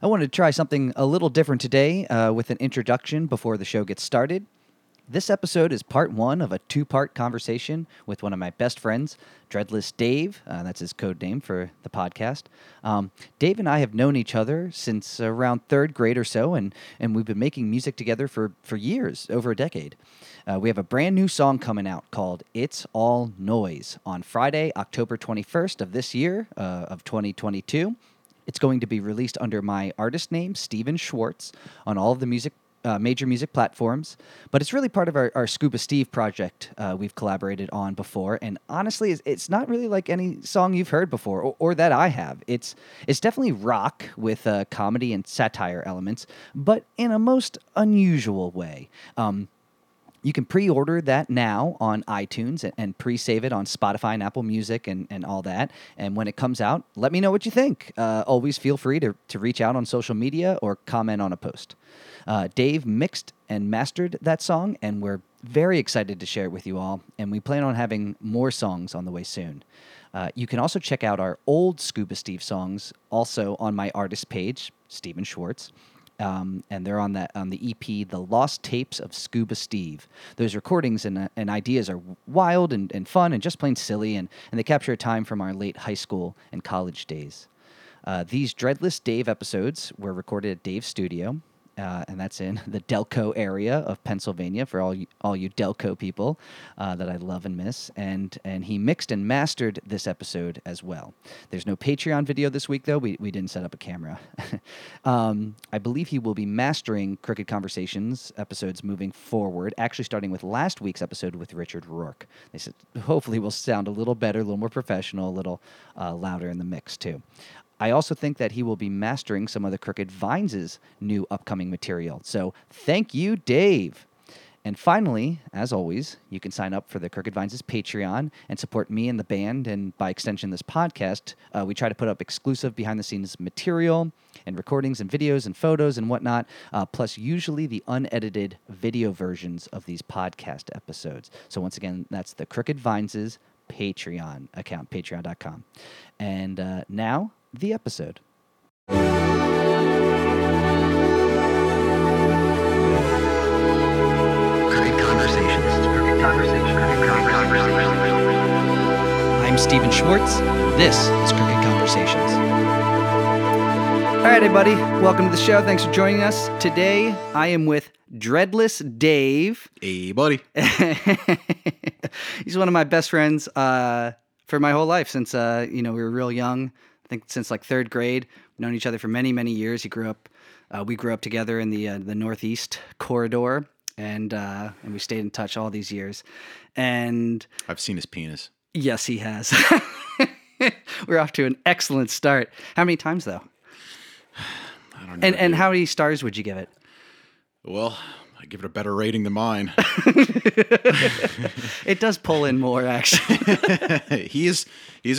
I wanted to try something a little different today with an introduction before the show gets started. This episode is part one of a two-part conversation with one of my best friends, Dreadless Dave. That's his code name for the podcast. Dave and I have known each other since around third grade or so, and we've been making music together for years, over a decade. We have a brand new song coming out called It's All Noise on Friday, October 21st of this year, of 2022. It's going to be released under my artist name, Stephen Schwartz, on all of the music, major music platforms. But it's really part of our Scuba Steve project we've collaborated on before. And honestly, it's not really like any song you've heard before or that I have. It's definitely rock with comedy and satire elements, but in a most unusual way. You can pre-order that now on iTunes and pre-save it on Spotify and Apple Music and all that. And when it comes out, let me know what you think. Always feel free to reach out on social media or comment on a post. Dave mixed and mastered that song, and we're very excited to share it with you all. And we plan on having more songs on the way soon. You can also check out our old Scuba Steve songs also on my artist page, Stephen Schwartz. And they're on the EP, The Lost Tapes of Scuba Steve. Those recordings and ideas are wild and fun and just plain silly, and they capture a time from our late high school and college days. These Dreadless Dave episodes were recorded at Dave's studio, and that's in the Delco area of Pennsylvania for all you Delco people that I love and miss. And he mixed and mastered this episode as well. There's no Patreon video this week, though. We didn't set up a camera. I believe he will be mastering Crooked Conversations episodes moving forward, actually starting with last week's episode with Richard Rourke. They said hopefully will sound a little better, a little more professional, a little louder in the mix, too. I also think that he will be mastering some of the Crooked Vines' new upcoming material. So thank you, Dave. And finally, as always, you can sign up for the Crooked Vines' Patreon and support me and the band, and by extension, this podcast. We try to put up exclusive behind-the-scenes material and recordings and videos and photos and whatnot, plus usually the unedited video versions of these podcast episodes. So once again, that's the Crooked Vines' Patreon account, patreon.com. And now... the episode. I'm Stephen Schwartz. This is Crooked Conversations. All right, everybody. Welcome to the show. Thanks for joining us. Today, I am with Dreadless Dave. Hey, buddy. He's one of my best friends for my whole life since we were real young. I think since like third grade, we've known each other for many, many years. We grew up together in the Northeast corridor, and we stayed in touch all these years. And I've seen his penis. Yes, he has. We're off to an excellent start. How many times though? I don't know. And how many stars would you give it? Well, I give it a better rating than mine. It does pull in more, actually. He's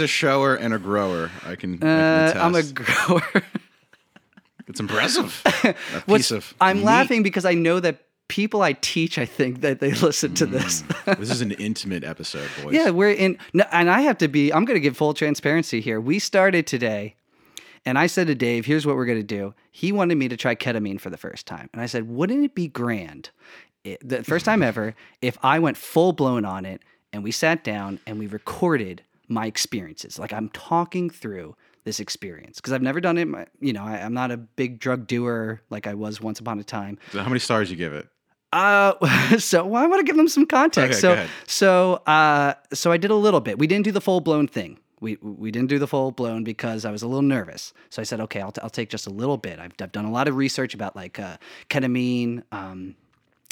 a shower and a grower. I can attest. I'm a grower. It's impressive. I'm laughing because I know that people I teach, I think that they listen to this. This is an intimate episode, boys. Yeah, and I have to be. I'm going to give full transparency here. We started today. And I said to Dave, here's what we're going to do. He wanted me to try ketamine for the first time. And I said, wouldn't it be grand, the first time ever, if I went full blown on it and we sat down and we recorded my experiences. Like, I'm talking through this experience because I've never done it. I'm not a big drug doer like I was once upon a time. So how many stars you give it? I want to give them some context. Okay, so I did a little bit. We didn't do the full blown thing. We didn't do the full blown because I was a little nervous. So I said, okay, I'll take just a little bit. I've done a lot of research about like ketamine.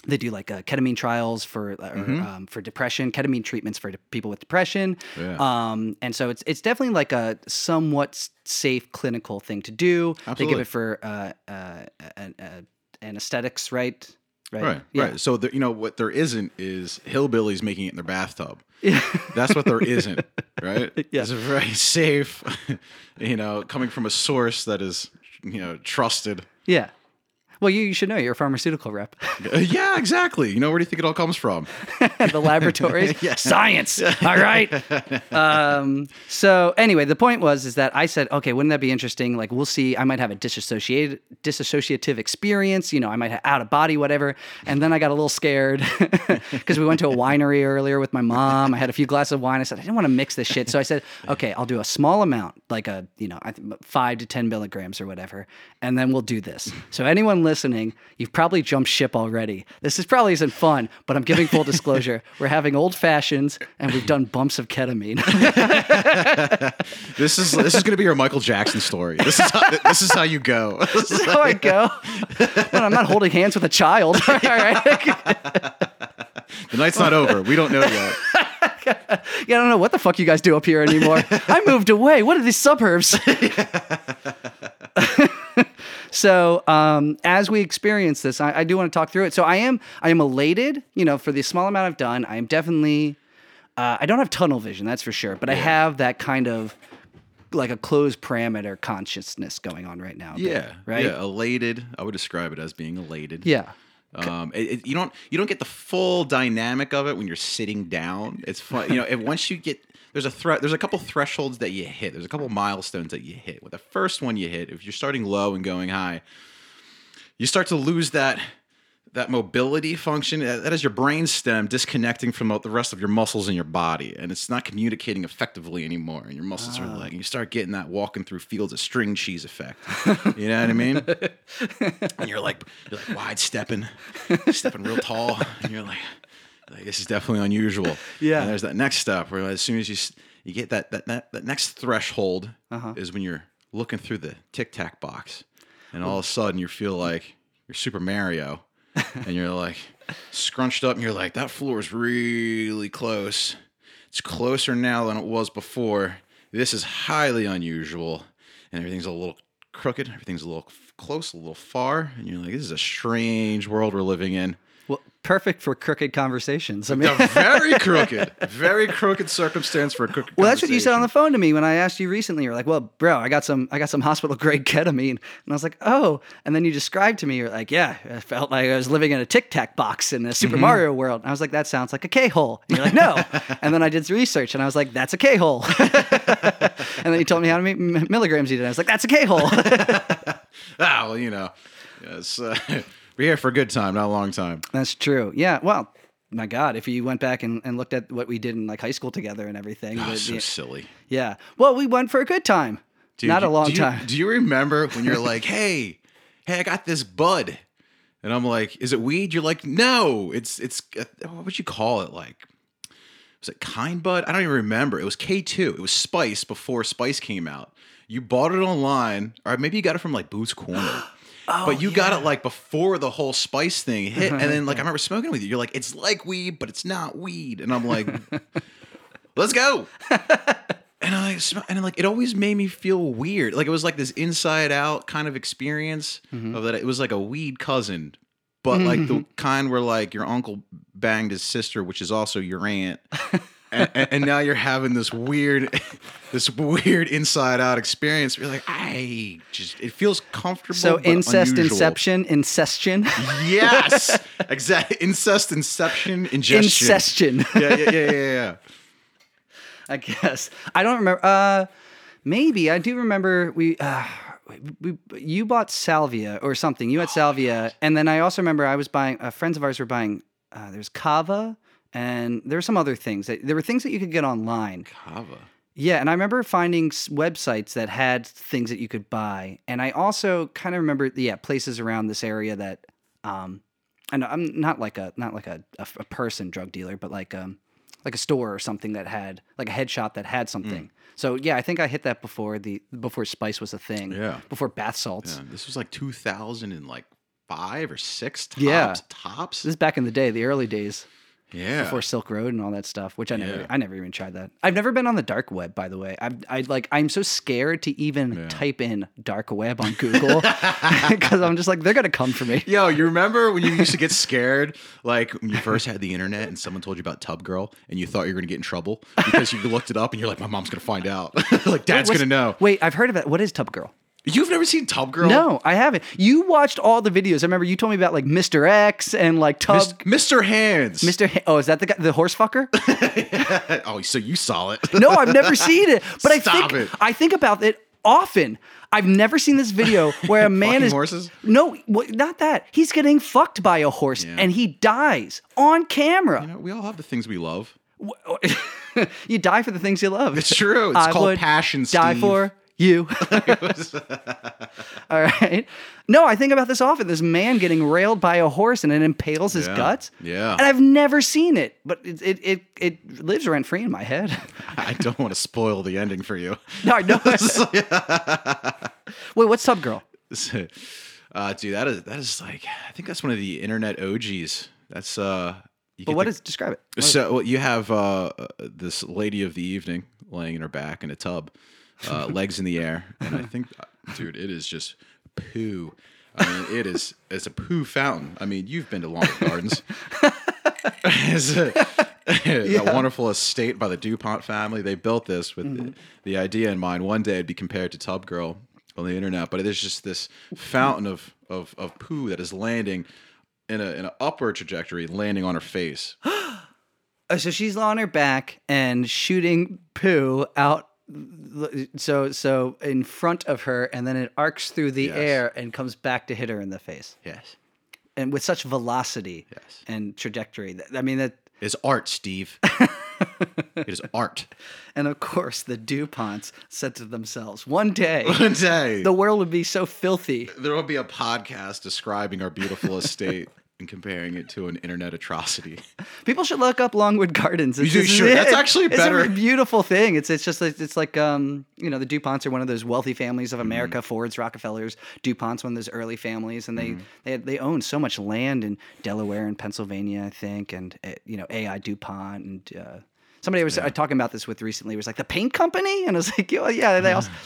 They do like ketamine trials for depression, ketamine treatments for people with depression. Yeah. And so it's definitely like a somewhat safe clinical thing to do. Absolutely. They give it for anesthetics, right? Right. Yeah. Right. So what there isn't is hillbillies making it in their bathtub. Yeah. That's what there isn't, right? Yeah. It's very safe, coming from a source that is, trusted. Yeah. Well, you should know, you're a pharmaceutical rep. Yeah, exactly. Where do you think it all comes from? The laboratories? Yeah. Science. All right. So anyway, the point was that I said, okay, wouldn't that be interesting? Like, we'll see. I might have a disassociative experience. I might have out of body, whatever. And then I got a little scared because we went to a winery earlier with my mom. I had a few glasses of wine. I said, I didn't want to mix this shit. So I said, okay, I'll do a small amount, like 5 to 10 milligrams or whatever. And then we'll do this. So anyone listening, you've probably jumped ship already. This is probably isn't fun, but I'm giving full disclosure. We're having old fashions and we've done bumps of ketamine. This is going to be your Michael Jackson story. This is how you go. This is how I go. Well, I'm not holding hands with a child. All right. The night's not over. We don't know yet. Yeah, I don't know what the fuck you guys do up here anymore. I moved away. What are these suburbs? So as we experience this, I do want to talk through it. So I am elated, for the small amount I've done. I am definitely, I don't have tunnel vision, that's for sure. But yeah. I have that kind of like a closed parameter consciousness going on right now. Yeah. Bit, right. Yeah. Elated. I would describe it as being elated. Yeah. You don't get the full dynamic of it when you're sitting down. It's fun. Once you get, there's a couple thresholds that you hit. There's a couple milestones that you hit. With the first one you hit, if you're starting low and going high, you start to lose that mobility function. That is your brainstem disconnecting from the rest of your muscles in your body, and it's not communicating effectively anymore. And your muscles are like, and you start getting that walking through fields of string cheese effect. You know what I mean? And you're like wide stepping real tall, and you're like this is definitely unusual. Yeah. And there's that next step where as soon as you get that next threshold is when you're looking through the Tic Tac box, and all of a sudden you feel like you're Super Mario. And you're like scrunched up and you're like, that floor is really close. It's closer now than it was before. This is highly unusual. And everything's a little crooked. Everything's a little close, a little far. And you're like, this is a strange world we're living in. Well, perfect for crooked conversations. I mean, a very crooked circumstance for a crooked conversation. Well, that's what you said on the phone to me when I asked you recently. You're like, well, bro, I got some hospital grade ketamine. And I was like, oh. And then you described to me, you're like, yeah, I felt like I was living in a Tic Tac box in a Super Mario world. And I was like, that sounds like a K-hole. And you're like, no. And then I did some research and I was like, that's a K-hole. And then you told me how many milligrams you did. And I was like, that's a K-hole. Yes. We're here for a good time, not a long time. That's true. Yeah. Well, my God, if you went back and looked at what we did in like high school together and everything. Oh, so silly. Yeah. Well, we went for a good time, not a long time. Do you remember when you're like, hey, I got this bud. And I'm like, is it weed? You're like, no, it's what would you call it? Like, was it Kind Bud? I don't even remember. It was K2. It was Spice before Spice came out. You bought it online, or maybe you got it from like Boots Corner. Oh, but you got it like before the whole Spice thing hit. And then I remember smoking with you. You're like, it's like weed, but it's not weed. And I'm like, let's go. And it always made me feel weird. Like it was like this inside out kind of experience of that. It was like a weed cousin, but like the kind where like your uncle banged his sister, which is also your aunt. and now you're having this weird, inside out experience. You're like, it feels comfortable. So incest, unusual. Inception, incestion. Yes, exactly. Incest, inception, ingestion. Incestion. Yeah. I guess I don't remember. Maybe I do remember. You bought salvia or something. You had salvia, and then I also remember friends of ours were buying. There's kava. And there were some other things. There were things that you could get online. Kava. Yeah, and I remember finding websites that had things that you could buy. And I also kind of remember, places around this area that, and I'm not like a person drug dealer, but like a store or something that had like a head shop that had something. So I think I hit that before spice was a thing. Yeah. Before bath salts. Yeah. This was like 2005 or 2006 tops. Yeah. Tops. This is back in the day, the early days. Yeah. Before Silk Road and all that stuff, which I never even tried that. I've never been on the dark web, by the way. I'm so scared to even type in dark web on Google because I'm just like, they're going to come for me. Yo, you remember when you used to get scared, like when you first had the internet and someone told you about Tub Girl and you thought you were going to get in trouble because you looked it up and you're like, my mom's going to find out. Like, dad's going to know. Wait, I've heard of that. What is Tub Girl? You've never seen Tub Girl? No, I haven't. You watched all the videos. I remember you told me about like Mr. X and like Tub. Mr. Hands. Oh, is that the guy, the horse fucker? Oh, so you saw it. No, I've never seen it. But I think about it often. I've never seen this video where a man is... horses? No, not that. He's getting fucked by a horse and he dies on camera. You know, we all have the things we love. You die for the things you love. It's true. It's called passion, Steve. Die for... you. All right. No, I think about this often. This man getting railed by a horse and it impales his guts. Yeah. And I've never seen it, but it lives rent free in my head. I don't want to spoil the ending for you. No, I know. Wait, what's Tub Girl? Dude, that is like, I think that's one of the internet OGs. That's describe it. You have this lady of the evening laying in her back in a tub. Legs in the air, and I think, dude, it is just poo. I mean, it's a poo fountain. I mean, you've been to Longwood Gardens. A wonderful estate by the DuPont family. They built this with the idea in mind. One day it'd be compared to Tub Girl on the internet, but there's just this fountain of poo that is landing in an upward trajectory, landing on her face. So she's on her back and shooting poo out. So in front of her, and then it arcs through the air and comes back to hit her in the face. Yes, and with such velocity and trajectory. I mean, that is art, Steve. It is art. And of course, the DuPonts said to themselves, "One day, the world would be so filthy. There will be a podcast describing our beautiful estate." And comparing it to an internet atrocity. People should look up Longwood Gardens. That's actually better. It's a beautiful thing. It's just like the DuPonts are one of those wealthy families of America. Ford's, Rockefellers, DuPonts, one of those early families, and they own so much land in Delaware and Pennsylvania, I think, and A.I. DuPont and. Somebody was talking about this with recently. It was like the paint company, and I was like,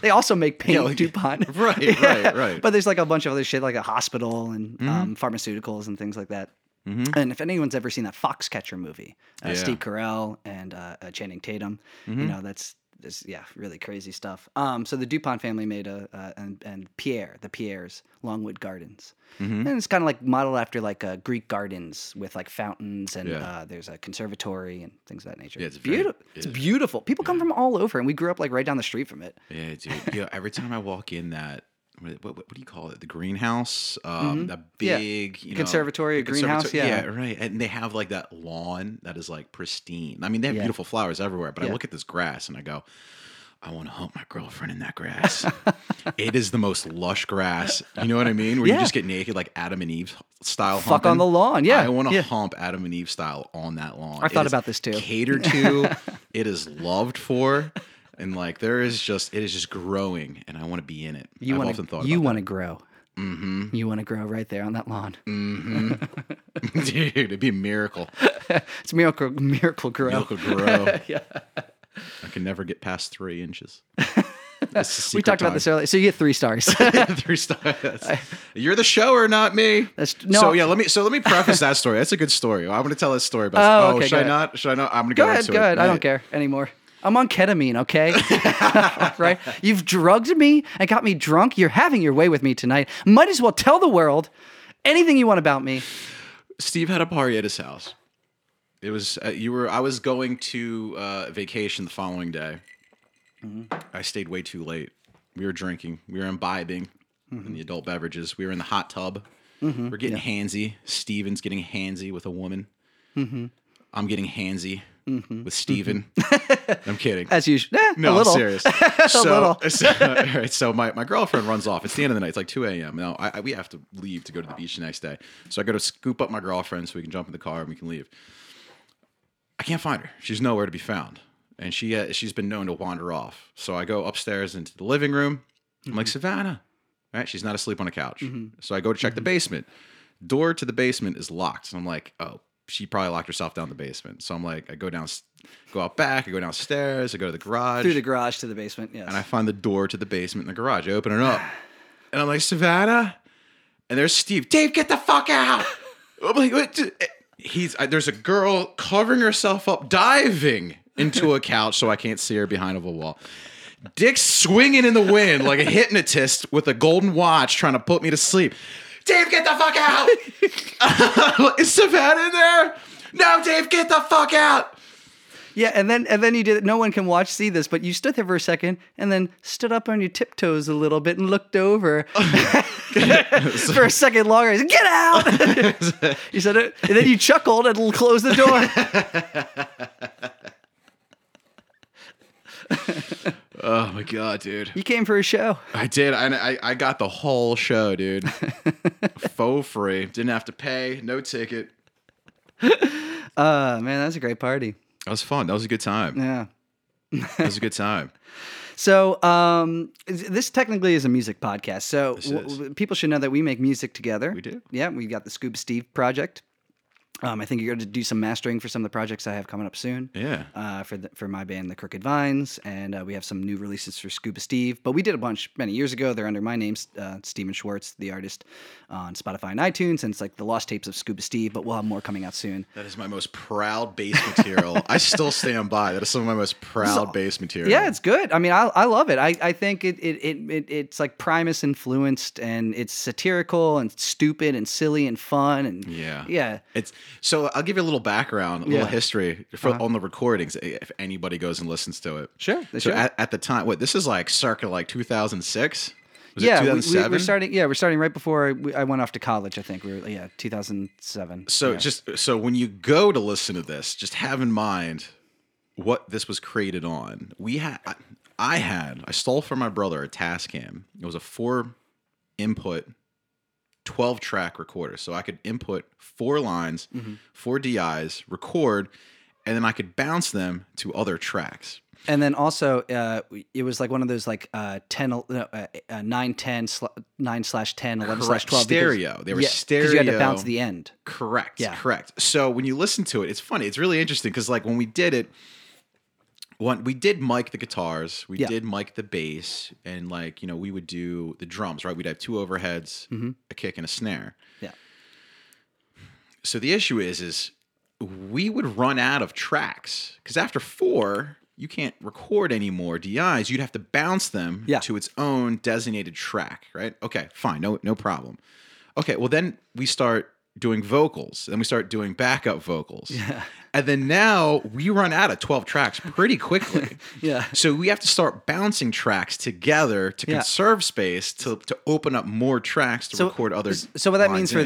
they also make paint, DuPont, right. But there's like a bunch of other shit, like a hospital and pharmaceuticals and things like that. Mm-hmm. And if anyone's ever seen that Foxcatcher movie, Steve Carell and Channing Tatum, that's really crazy stuff. So the DuPont family made the Pierre's Longwood Gardens, and it's kind of like modeled after like Greek gardens with like fountains and there's a conservatory and things of that nature. Yeah, it's beautiful. It's beautiful. People come from all over, and we grew up like right down the street from it. Yeah, dude. Every time I walk in that. What do you call it? The greenhouse, the big conservatory, greenhouse. Yeah, right. And they have like that lawn that is like pristine. I mean, they have beautiful flowers everywhere. But I look at this grass and I go, I want to hump my girlfriend in that grass. It is the most lush grass. You know what I mean? Where you just get naked like Adam and Eve style. Fuck humping. On the lawn. Yeah, I want to hump Adam and Eve style on that lawn. I thought about this too. Catered to. It is loved for. And like it is just growing, and I want to be in it. You want to grow. Mm-hmm. You want to grow right there on that lawn. Mm-hmm. Dude, it'd be a miracle. It's miracle grow. Miracle grow. I can never get past 3 inches. We talked about this earlier. So you get 3 stars. 3 stars. You're the shower, not me. Let me preface that story. That's a good story. I want to tell that story about. Okay, should I not? I'm gonna go ahead. Go ahead. I don't care anymore. I'm on ketamine, okay? Right? You've drugged me and got me drunk. You're having your way with me tonight. Might as well tell the world anything you want about me. Steve had a party at his house. It was I was going to vacation the following day. Mm-hmm. I stayed way too late. We were drinking. We were imbibing in the adult beverages. We were in the hot tub. Mm-hmm. We're getting handsy. Steven's getting handsy with a woman. Mm-hmm. I'm getting handsy with Stephen. I'm kidding. As usual. Eh, no, I'm serious. So my girlfriend runs off. It's the end of the night. It's like 2 a.m. Now, we have to leave to go to the beach the next day. So I go to scoop up my girlfriend so we can jump in the car and we can leave. I can't find her. She's nowhere to be found. And she's been known to wander off. So I go upstairs into the living room. I'm like, Savannah. Right? She's not asleep on a couch. So I go to check the basement. Door to the basement is locked. So I'm like, oh, she probably locked herself down in the basement. So I'm like, I go out back, I go downstairs, I go to the garage. Through the garage to the basement, yes. And I find the door to the basement in the garage. I open it up. And I'm like, Savannah? And there's Steve. Dave, get the fuck out! I'm like, what? There's a girl covering herself up, diving into a couch so I can't see her behind a wall. Dick's swinging in the wind like a hypnotist with a golden watch trying to put me to sleep. Dave, get the fuck out! Is Savannah in there? No, Dave, get the fuck out! Yeah, and then you did it. No one can see this, but you stood there for a second and then stood up on your tiptoes a little bit and looked over for a second longer. You said, get out! You said it, and then you chuckled and closed the door. Oh my God, dude. You came for a show. I did. I got the whole show, dude. Faux free. Didn't have to pay. No ticket. Man, that was a great party. That was fun. That was a good time. Yeah. That was a good time. So this technically is a music podcast. So people should know that we make music together. We do. Yeah. We got the Scuba Steve project. I think you're going to do some mastering for some of the projects I have coming up soon. Yeah. For my band, the Crooked Vines, and we have some new releases for Scuba Steve. But we did a bunch many years ago. They're under my name, Stephen Schwartz, the artist, on Spotify and iTunes, and it's like The Lost Tapes of Scuba Steve. But we'll have more coming out soon. That is my most proud bass material. I still stand by. That is some of my most proud bass material. Yeah, it's good. I mean, I love it. I think it's like Primus influenced, and it's satirical and stupid and silly and fun and yeah. So I'll give you a little background, little history on the recordings, if anybody goes and listens to it. Sure. So at the time, this is like circa like 2006? Was it 2007? We're starting right before I went off to college, I think. 2007. So so when you go to listen to this, just have in mind what this was created on. I stole from my brother a Tascam. It was a 4-input 12-track recorder, so I could input 4 lines, 4 DIs, record, and then I could bounce them to other tracks. And then also, it was like one of those like 9/10, 9/10, 11/12 stereo. They were stereo because you had to bounce the end. Correct. Yeah. Correct. So when you listen to it, it's funny. It's really interesting because like when we did it, we did mic the guitars, we did mic the bass, and like, you know, we would do the drums, right? We'd have 2 overheads, a kick, and a snare. Yeah. So the issue is we would run out of tracks because after 4, you can't record any more DIs. You'd have to bounce them to its own designated track, right? Okay, fine, no problem. Okay, well then we start doing vocals, then we start doing backup vocals, and then now we run out of 12 tracks pretty quickly. So we have to start bouncing tracks together to conserve space to open up more tracks to record others. So what that means for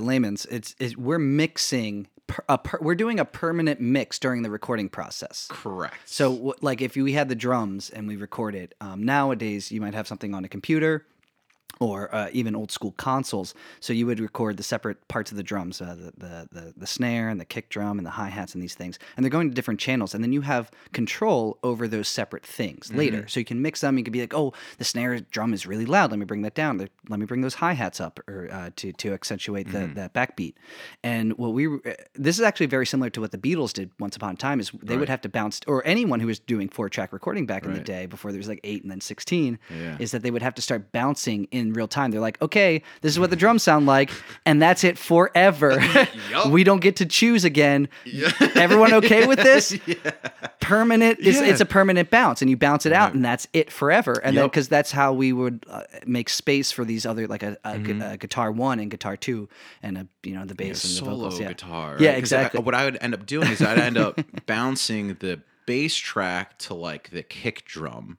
layman's, it's we're mixing. We're doing a permanent mix during the recording process. Correct. So like if we had the drums and we recorded, nowadays you might have something on a computer. Or even old school consoles. So you would record the separate parts of the drums, the snare and the kick drum and the hi-hats and these things. And they're going to different channels. And then you have control over those separate things later. So you can mix them. You can be like, oh, the snare drum is really loud. Let me bring that down. Let me bring those hi-hats up or to accentuate that backbeat. And this is actually very similar to what the Beatles did once upon a time is they would have to bounce, or anyone who was doing 4-track recording back in the day before there was like 8 and then 16, is that they would have to start bouncing in real time. They're like, okay, this is what the drums sound like, and that's it forever. We don't get to choose again. Everyone okay with this? Permanent. It's a permanent bounce, and you bounce it out, and that's it forever. And then because that's how we would make space for these other, like a guitar 1 and guitar 2, and the bass and the vocals. Solo guitar. Right? Yeah, exactly. What I would end up doing is I'd end up bouncing the bass track to like the kick drum,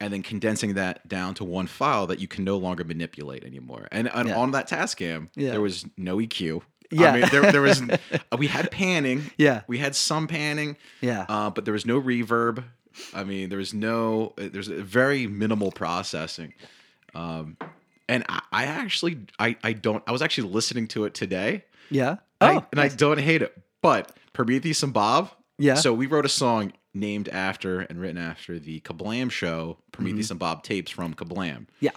and then condensing that down to one file that you can no longer manipulate anymore. And on that Tascam, there was no EQ. Yeah. I mean, there was, we had panning. Yeah. We had some panning. Yeah. But there was no reverb. I mean, there's a very minimal processing. And I was actually listening to it today. Yeah. I don't hate it, but Prometheus and Bob. Yeah. So we wrote a song named after and written after the Kablam show, Prometheus and Bob tapes from Kablam. Yeah.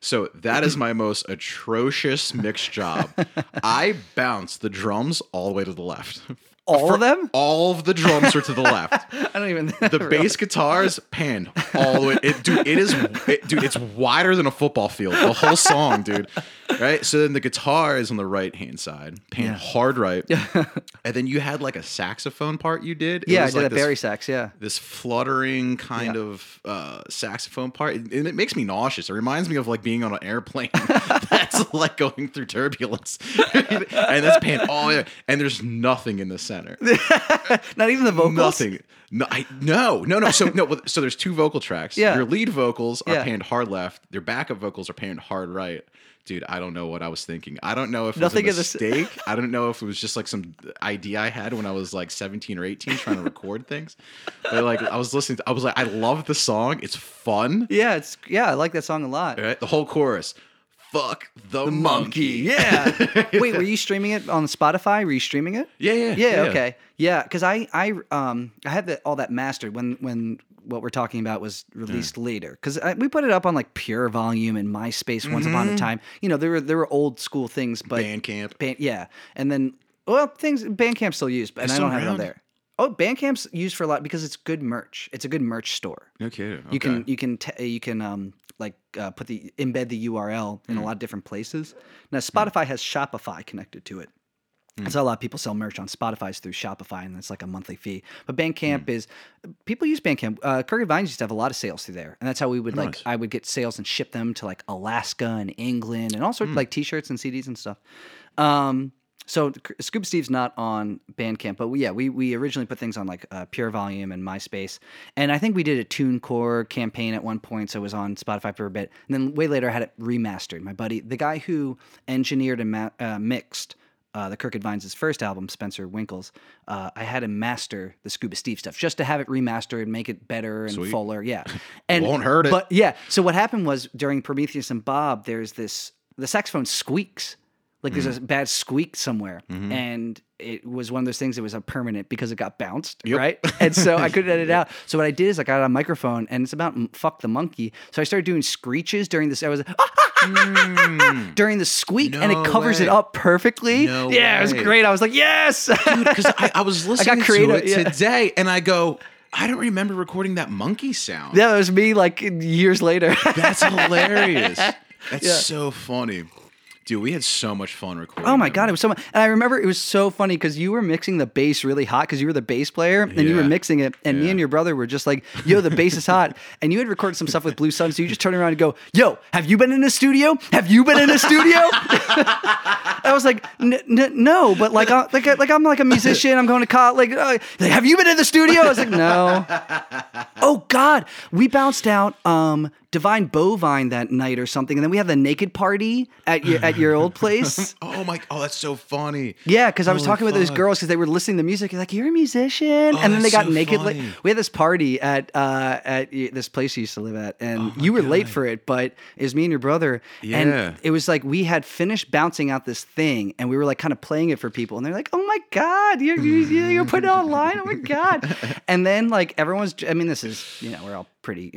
So that is my most atrocious mix job. I bounced the drums all the way to the left. All of them? All of the drums are to the left. I don't even know. The bass guitars panned all the way. It's wider than a football field. The whole song, dude. Right? So then the guitar is on the right-hand side, panned hard right. And then you had like a saxophone part you did. It was I did a Barry sax, this fluttering kind of saxophone part. And it makes me nauseous. It reminds me of like being on an airplane. That's like going through turbulence. And that's panned all the way. And there's nothing in the sound. Not even the vocals? Nothing. No. So there's two vocal tracks. Yeah. Your lead vocals are panned hard left. Your backup vocals are panned hard right. Dude, I don't know what I was thinking. I don't know if it was a mistake. I don't know if it was just like some idea I had when I was like 17 or 18 trying to record things. But like I was listening to, I was like, I love the song. It's fun. Yeah, I like that song a lot. Right? The whole chorus. Fuck the monkey. Yeah. Wait, were you streaming it on Spotify? Were you streaming it? Yeah. Okay. Yeah, because I had all that mastered when what we're talking about was released later. Because we put it up on like Pure Volume and MySpace once upon a time. You know, there were old school things, but Bandcamp. And then Bandcamp's still used, but I don't have it on there. Oh, Bandcamp's used for a lot because it's good merch. It's a good merch store. Okay. You can embed the URL in a lot of different places. Now Spotify has Shopify connected to it. That's how a lot of people sell merch on Spotify is through Shopify, and it's like a monthly fee. But Bandcamp is people use Bandcamp. Crooked Vines used to have a lot of sales through there, and that's how we would I would get sales and ship them to like Alaska and England and all sorts of like T-shirts and CDs and stuff. So Scuba Steve's not on Bandcamp, but we originally put things on like Pure Volume and MySpace, and I think we did a TuneCore campaign at one point, so it was on Spotify for a bit, and then way later I had it remastered. My buddy, the guy who engineered and mixed the Crooked Vines' first album, Spencer Winkles, I had him master the Scuba Steve stuff just to have it remastered and make it better and fuller. Yeah, and won't hurt it. But yeah, so what happened was during Prometheus and Bob, there's the saxophone squeaks. Like there's a bad squeak somewhere, and it was one of those things that was a permanent because it got bounced, right? And so I couldn't edit it out. So what I did is I got a microphone, and it's about Fuck the Monkey. So I started doing screeches during this. I was like, during the squeak, and it covers it up perfectly. It was great. I was like, yes! Dude, because I was listening to it today, and I go, I don't remember recording that monkey sound. Yeah, it was me like years later. That's hilarious. That's so funny. Dude, we had so much fun recording. Oh my God, it was so much. And I remember it was so funny because you were mixing the bass really hot because you were the bass player and you were mixing it. And me and your brother were just like, yo, the bass is hot. And you had recorded some stuff with Blue Sun. So you just turn around and go, yo, have you been in a studio? I was like, no, but like I'm like a musician. I'm going to college. Like, have you been in the studio? I was like, no. Oh God, we bounced out. Divine Bovine that night or something, and then we had the naked party at your old place. Oh, that's so funny. Yeah, because I was talking with those girls because they were listening to music. You're like, you're a musician, and then they got so naked. We had this party at this place you used to live at, and you were late for it, but it was me and your brother. Yeah. And it was like we had finished bouncing out this thing, and we were like kind of playing it for people, and they're like, oh my God, you're putting it online. Oh my God. And then like everyone's, I mean, this is we're all pretty,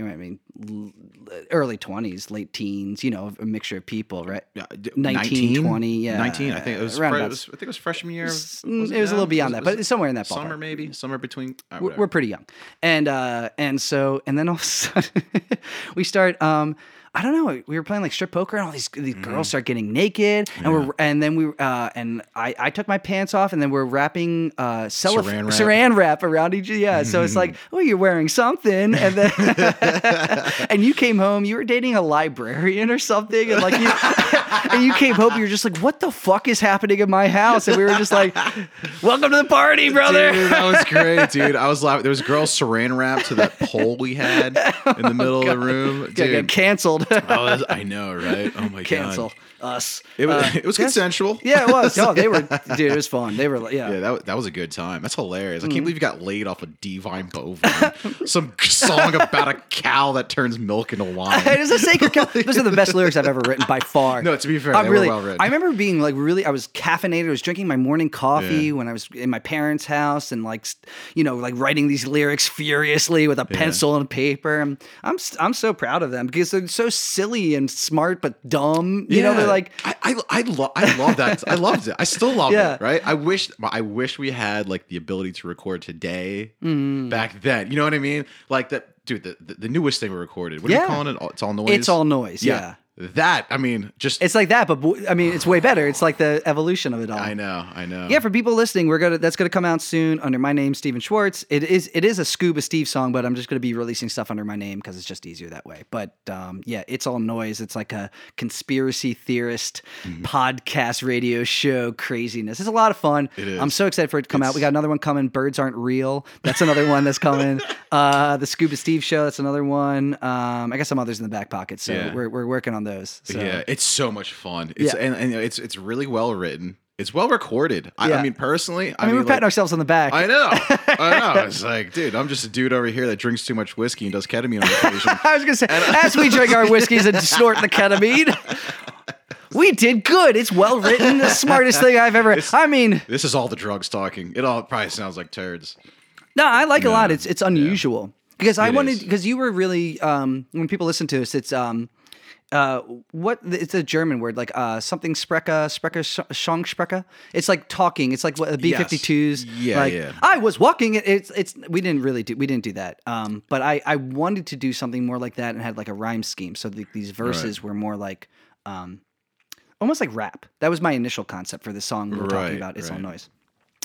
early 20s, late teens, a mixture of people, right? 19, 20, I think it was. I think it was freshman year. It was a little beyond that, but it's somewhere in that ballpark. Summer between. We're pretty young, and then all of a sudden we start. I don't know. We were playing like strip poker, and all these girls start getting naked, and I took my pants off, and then we're wrapping saran wrap around each. Yeah, so it's like, oh, you're wearing something, and then and you came home. You were dating a librarian or something, and like you. And you came home, you were just like, what the fuck is happening in my house? And we were just like, welcome to the party, brother. Dude, that was great, dude. I was laughing. There was a girl saran wrapped to that pole we had in the middle of the room. Dude, got canceled. I know, right? Oh, my Cancel. God. Us. It was consensual. Yeah, it was. Oh, they were, dude, it was fun. They were, yeah. Yeah, that was a good time. That's hilarious. I can't believe you got laid off of Divine Bovine. Some song about a cow that turns milk into wine. It was a sacred cow. Those are the best lyrics I've ever written by far. No, to be fair, they were well written. I remember being like really, I was caffeinated. I was drinking my morning coffee when I was in my parents' house and like, you know, like writing these lyrics furiously with a pencil and paper. And I'm so proud of them because they're so silly and smart, but dumb. You know, they're like, I love that. I loved it. I still love it. Right. I wish we had like the ability to record today back then. You know what I mean? Like that, dude, the newest thing we recorded, what are you calling it? It's All Noise. It's All Noise. Yeah. That, I mean, just... It's like that, but I mean, it's way better. It's like the evolution of it all. I know. Yeah, for people listening, that's going to come out soon under my name, Stephen Schwartz. It is a Scuba Steve song, but I'm just going to be releasing stuff under my name because it's just easier that way. But yeah, It's All Noise. It's like a conspiracy theorist podcast radio show craziness. It's a lot of fun. It is. I'm so excited for it to come out. We got another one coming, Birds Aren't Real. That's another one that's coming. The Scuba Steve Show, that's another one. I got some others in the back pocket, so we're working on those. So. Yeah, it's so much fun. It's and it's really well written. It's well recorded. I mean, personally, I mean we're patting ourselves on the back. I know. It's like, dude, I'm just a dude over here that drinks too much whiskey and does ketamine on occasion. I was gonna say, as we drink our whiskeys and snort the ketamine. We did good. It's well written. The smartest thing I've ever. I mean, this is all the drugs talking. It all probably sounds like turds. No, I like a lot. It's unusual because because you were really when people listen to us, it's. It's a German word, like something Sprecher. It's like talking. It's like B-52s. Yeah, like, yeah. I was walking. We didn't do that. But I wanted to do something more like that and had like a rhyme scheme. So these verses were more like, almost like rap. That was my initial concept for the song we were talking about. It's All Noise.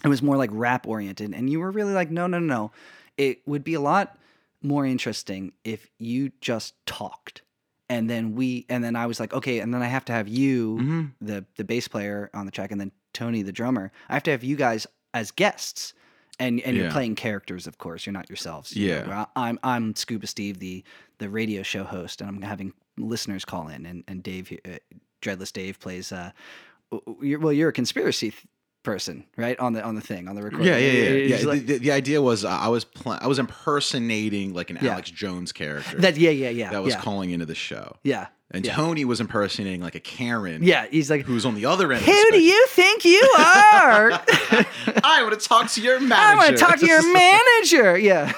It was more like rap oriented. And you were really like, no. It would be a lot more interesting if you just talked. And then I was like, okay, and then I have to have you, the bass player on the track, and then Tony, the drummer. I have to have you guys as guests, and you're playing characters, of course. You're not yourselves. You know? I'm Scuba Steve, the radio show host, and I'm having listeners call in, and Dave, Dreadless Dave, plays. You're a conspiracy person, right? On the thing, on the recording. Yeah. Like, the idea was I was impersonating like an Alex Jones character. That was calling into the show. Yeah. And Tony was impersonating like a Karen. Yeah, he's like, who's on the other end. Who do you think you are? I want to talk to your manager. Yeah.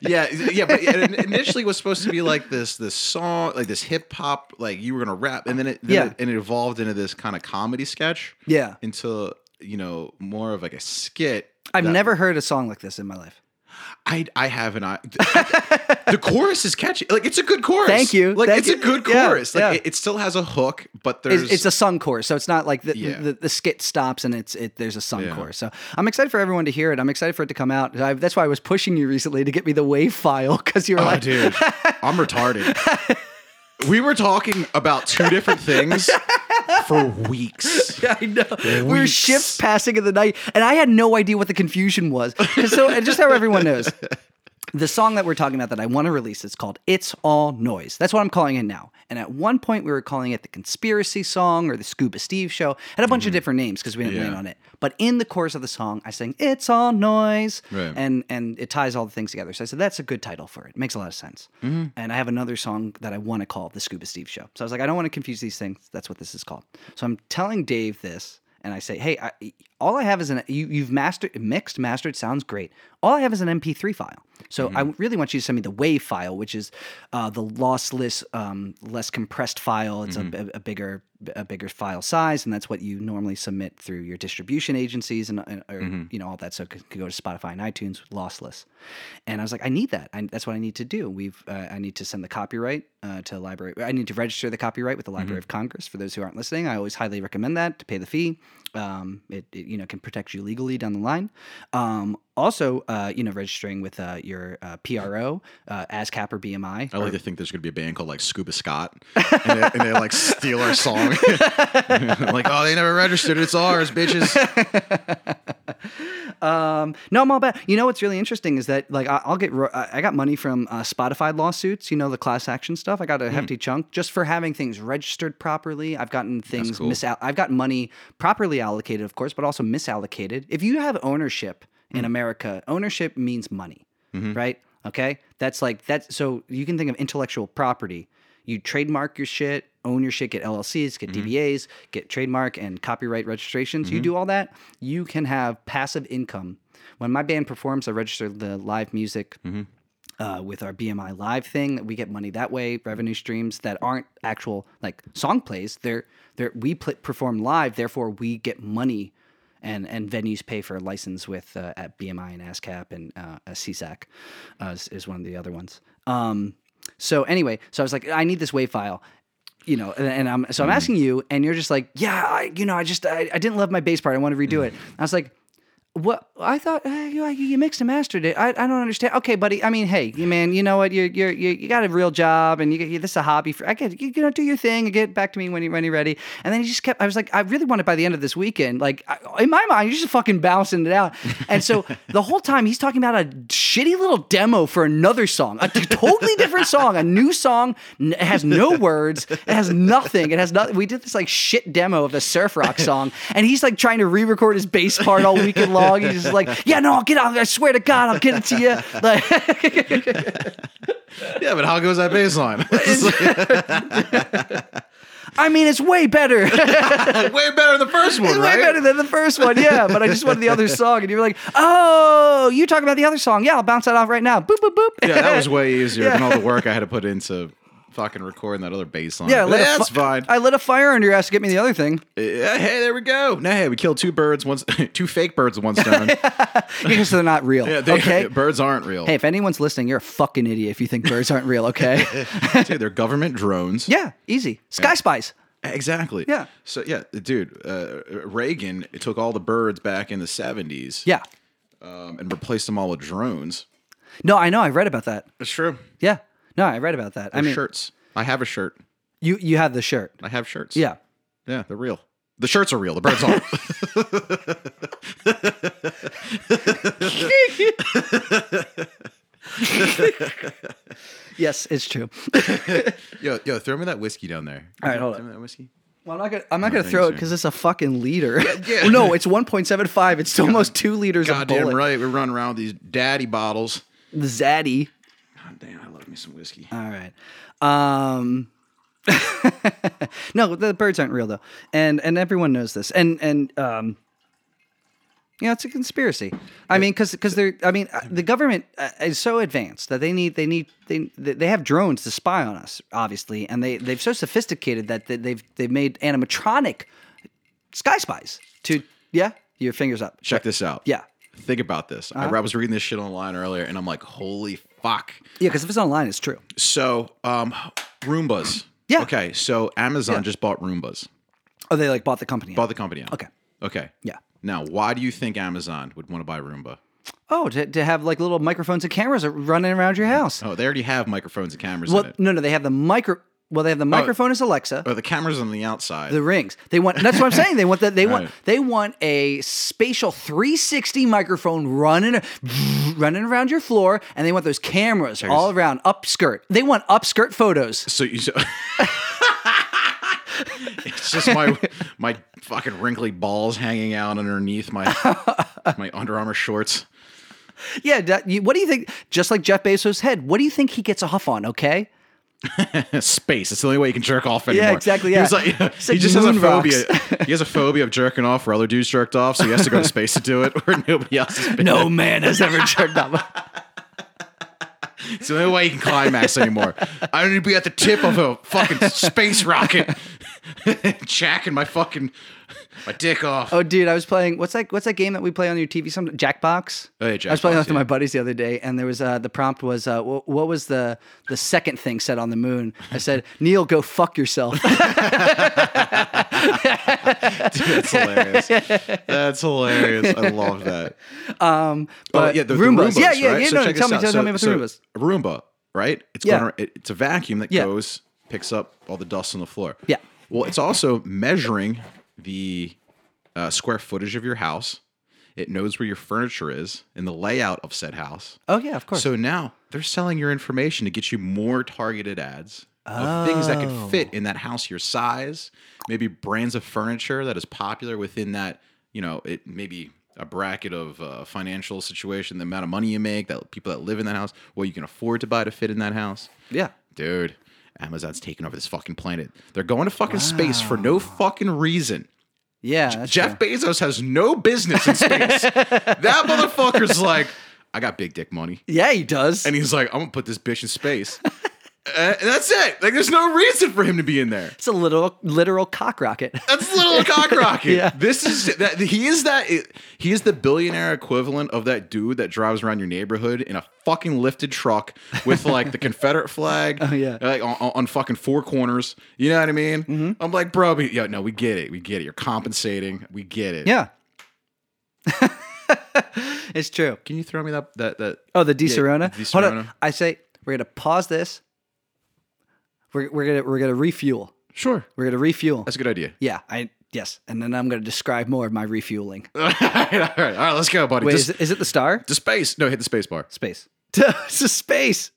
yeah. But it initially was supposed to be like this song, like this hip hop, like you were gonna rap, and then it evolved into this kind of comedy sketch. Yeah. Into, you know, more of like a skit. I've never heard a song like this in my life. I haven't. The chorus is catchy. Like, it's a good chorus. Thank you. Like, it's a good chorus. Yeah, like it still has a hook, but there's... It's a sung chorus, so it's not like the skit stops and there's a sung chorus. So I'm excited for everyone to hear it. I'm excited for it to come out. That's why I was pushing you recently to get me the WAV file, because you were like... Oh, dude. I'm retarded. We were talking about two different things for weeks. I know. We were shifts passing in the night, and I had no idea what the confusion was. And just so everyone knows, the song that we're talking about that I want to release is called It's All Noise. That's what I'm calling it now. And at one point, we were calling it the Conspiracy Song or the Scuba Steve Show. It had a bunch of different names because we didn't land on it. But in the course of the song, I sang, It's All Noise. Right. And it ties all the things together. So I said, that's a good title for it. It makes a lot of sense. Mm-hmm. And I have another song that I want to call The Scuba Steve Show. So I was like, I don't want to confuse these things. That's what this is called. So I'm telling Dave this. And I say, hey, all I have is you've mastered, sounds great. All I have is an MP3 file. So I really want you to send me the WAV file, which is the lossless, less compressed file. It's a bigger file size, and that's what you normally submit through your distribution agencies and you know, all that. So it could go to Spotify and iTunes, lossless. And I was like, I need that. That's what I need to do. I need to send the copyright to a library. I need to register the copyright with the Library of Congress. For those who aren't listening, I always highly recommend that to pay the fee. It can protect you legally down the line. Also, registering with your PRO, ASCAP or BMI. I like to think there's going to be a band called like Scuba Scott, and they like steal our song. Like, oh, they never registered. It's ours, bitches. No, I'm all bad. You know what's really interesting is that like I got money from Spotify lawsuits. You know, the class action stuff. I got a hefty chunk just for having things registered properly. I've gotten things I've gotten money properly allocated, of course, but also misallocated. If you have ownership. In America, ownership means money, right? Okay. That's so you can think of intellectual property. You trademark your shit, own your shit, get LLCs, get DBAs, get trademark and copyright registrations. You do all that, you can have passive income. When my band performs, I register the live music with our BMI live thing. We get money that way, revenue streams that aren't actual like song plays. We perform live, therefore we get money. And venues pay for a license with at BMI and ASCAP and CSAC is one of the other ones. So I was like, I need this WAV file, you know, and I'm asking you, and you're just like, I didn't love my bass part, I want to redo it. I was like, what? I thought you mixed and mastered it. I don't understand. Okay, buddy. I mean, hey, man. You know what? You got a real job, and this is a hobby. Do your thing and get back to me when you're ready. And then he just kept. I was like, I really want it by the end of this weekend. Like in my mind, you're just fucking bouncing it out. And so the whole time he's talking about a shitty little demo for another song, a totally different song, a new song. It has no words. It has nothing. We did this like shit demo of the surf rock song, and he's like trying to re-record his bass part all weekend long. He's just like, yeah, no, I'll get out. I swear to God, I'll get it to you. Like, yeah, but how goes that bass line? I mean, it's way better. Way better than the first one, right? Way better than the first one, yeah. But I just wanted the other song. And you were like, oh, you talking about the other song. Yeah, I'll bounce that off right now. Boop, boop, boop. Yeah, that was way easier than all the work I had to put into fucking recording that other bass line. Yeah, that's fine. I lit a fire under your ass to get me the other thing. Yeah, hey, there we go. Now, hey, we killed two fake birds with one stone. Because they're not real. Yeah, birds aren't real. Hey, if anyone's listening, you're a fucking idiot if you think birds aren't real, okay? Dude, they're government drones. Yeah, easy. Sky spies. Exactly. Yeah. So, yeah, dude, Reagan took all the birds back in the 70s. Yeah. And replaced them all with drones. No, I know. I read about that. It's true. Yeah. No, I read about that. Shirts. I have a shirt. You have the shirt. I have shirts. Yeah. Yeah, they're real. The shirts are real. The birds aren't. Yes, it's true. yo, throw me that whiskey down there. All right, hold on. Throw me that whiskey. Well, I'm not gonna throw it because it's a fucking liter. Yeah. No, it's 1.75. It's almost 2 liters. Goddamn bullet. Right. We run around with these daddy bottles. The zaddy. God damn, I love me some whiskey. All right. No, the birds aren't real though. And everyone knows this. And you know, it's a conspiracy. I mean, because the government is so advanced that they have drones to spy on us, obviously. And they've so sophisticated that they've made animatronic sky spies your fingers up. Check this out. Yeah. Think about this. I was reading this shit online earlier and I'm like, holy fuck. Yeah, because if it's online, it's true. So Roombas. Yeah. Okay, so Amazon just bought Roombas. Oh, they bought the company out. Okay. Yeah. Now, why do you think Amazon would want to buy Roomba? Oh, to have like little microphones and cameras running around your house. Oh, they already have microphones and cameras in it. No, they have the microphone is Alexa. Oh, the camera's on the outside. The rings. That's what I'm saying. They want that. They want a spatial 360 microphone running around your floor, and they want those cameras all around upskirt. They want upskirt photos. So it's just my fucking wrinkly balls hanging out underneath my Under Armour shorts. Yeah. What do you think? Just like Jeff Bezos' head. What do you think he gets a huff on? Okay. Space. It's the only way you can jerk off anymore. Yeah, exactly. Yeah. He just has a phobia. He has a phobia of jerking off where other dudes jerked off, so he has to go to space to do it where nobody else has been. No man has ever jerked off. It's the only way you can climax anymore. I need to be at the tip of a fucking space rocket jacking my fucking My dick off. Oh, dude, I was playing. What's that game that we play on your TV? Some Jackbox. Oh yeah, Jackbox. I was playing with my buddies the other day, and there was the prompt was what was the second thing said on the moon? I said, Neil, go fuck yourself. Dude, that's hilarious. That's hilarious. I love that. But oh, yeah, the Roombas. The Roombas. Right? Yeah. So no, tell me about the Roombas. A Roomba, right? It's a vacuum that goes, picks up all the dust on the floor. Yeah. Well, it's also measuring the square footage of your house. It knows where your furniture is and the layout of said house. Oh, yeah, of course. So now they're selling your information to get you more targeted ads of things that could fit in that house, your size, maybe brands of furniture that is popular within that, it maybe a bracket of financial situation, the amount of money you make, that people that live in that house, what you can afford to buy to fit in that house. Yeah. Dude. Amazon's taking over this fucking planet. They're going to fucking space for no fucking reason. Yeah. Jeff Bezos has no business in space. That motherfucker's like, I got big dick money. Yeah, he does. And he's like, I'm going to put this bitch in space. And that's it. Like, there's no reason for him to be in there. It's a literal cock rocket. That's a literal cock rocket. Yeah. This is that. He is the billionaire equivalent of that dude that drives around your neighborhood in a fucking lifted truck with like the Confederate flag. Oh yeah. Like on fucking four corners. You know what I mean? Mm-hmm. I'm like, bro, we get it. We get it. You're compensating. We get it. Yeah. It's true. Can you throw me that? Oh, the De Serona? Hold on. I say we're gonna pause this. We're gonna refuel. Sure. We're gonna refuel. That's a good idea. Yeah. Yes. And then I'm gonna describe more of my refueling. All right. Let's go, buddy. Wait, is it the star? The space. No, hit the space bar. Space. It's a space.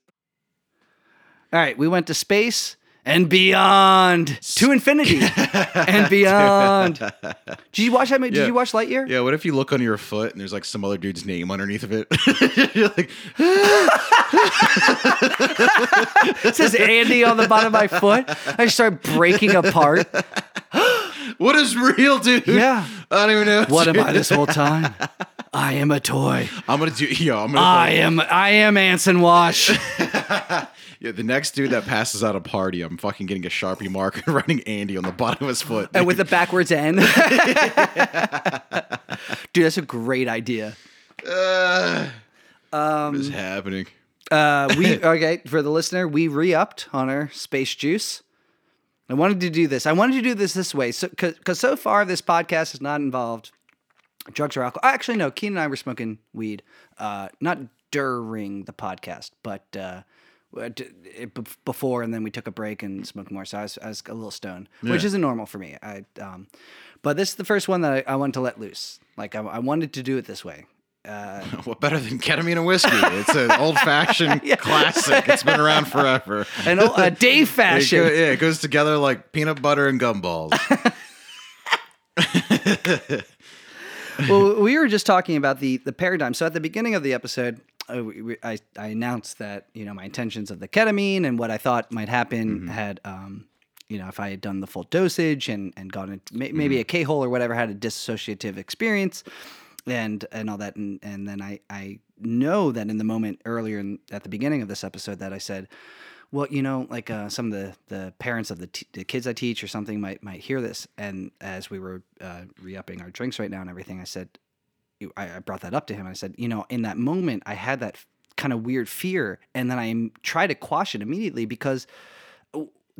All right. We went to space and beyond to infinity and beyond. Did you watch that? Did you watch Lightyear? Yeah. What if you look under your foot and there's like some other dude's name underneath of it? You're like. It says Andy on the bottom of my foot. I start breaking apart. What is real, dude? Yeah. I don't even know. What am I this whole time? I am a toy. I am Anson Wash. Yeah, the next dude that passes out a party, I'm fucking getting a Sharpie marker and writing Andy on the bottom of his foot. And with a backwards N. Dude, that's a great idea. What is happening? For the listener, we re-upped on our space juice. I wanted to do this way. So, because so far this podcast has not involved drugs or alcohol. Actually, no, Keenan and I were smoking weed, not during the podcast, but before, and then we took a break and smoked more. So I was a little stoned, which isn't normal for me. But this is the first one that I wanted to let loose. Like I wanted to do it this way. What better than ketamine and whiskey? It's an old-fashioned classic. It's been around forever. A day fashion. It goes together like peanut butter and gumballs. Well, we were just talking about the paradigm. So at the beginning of the episode, I announced that my intentions of the ketamine and what I thought might happen had if I had done the full dosage and gotten maybe a K-hole or whatever, had a dissociative experience. And all that, and then I know that in the moment earlier at the beginning of this episode that I said, well, some of the parents of the kids I teach or something might hear this. And as we were re-upping our drinks right now and everything, I said, I brought that up to him. I said, in that moment I had that kind of weird fear, and then I tried to quash it immediately because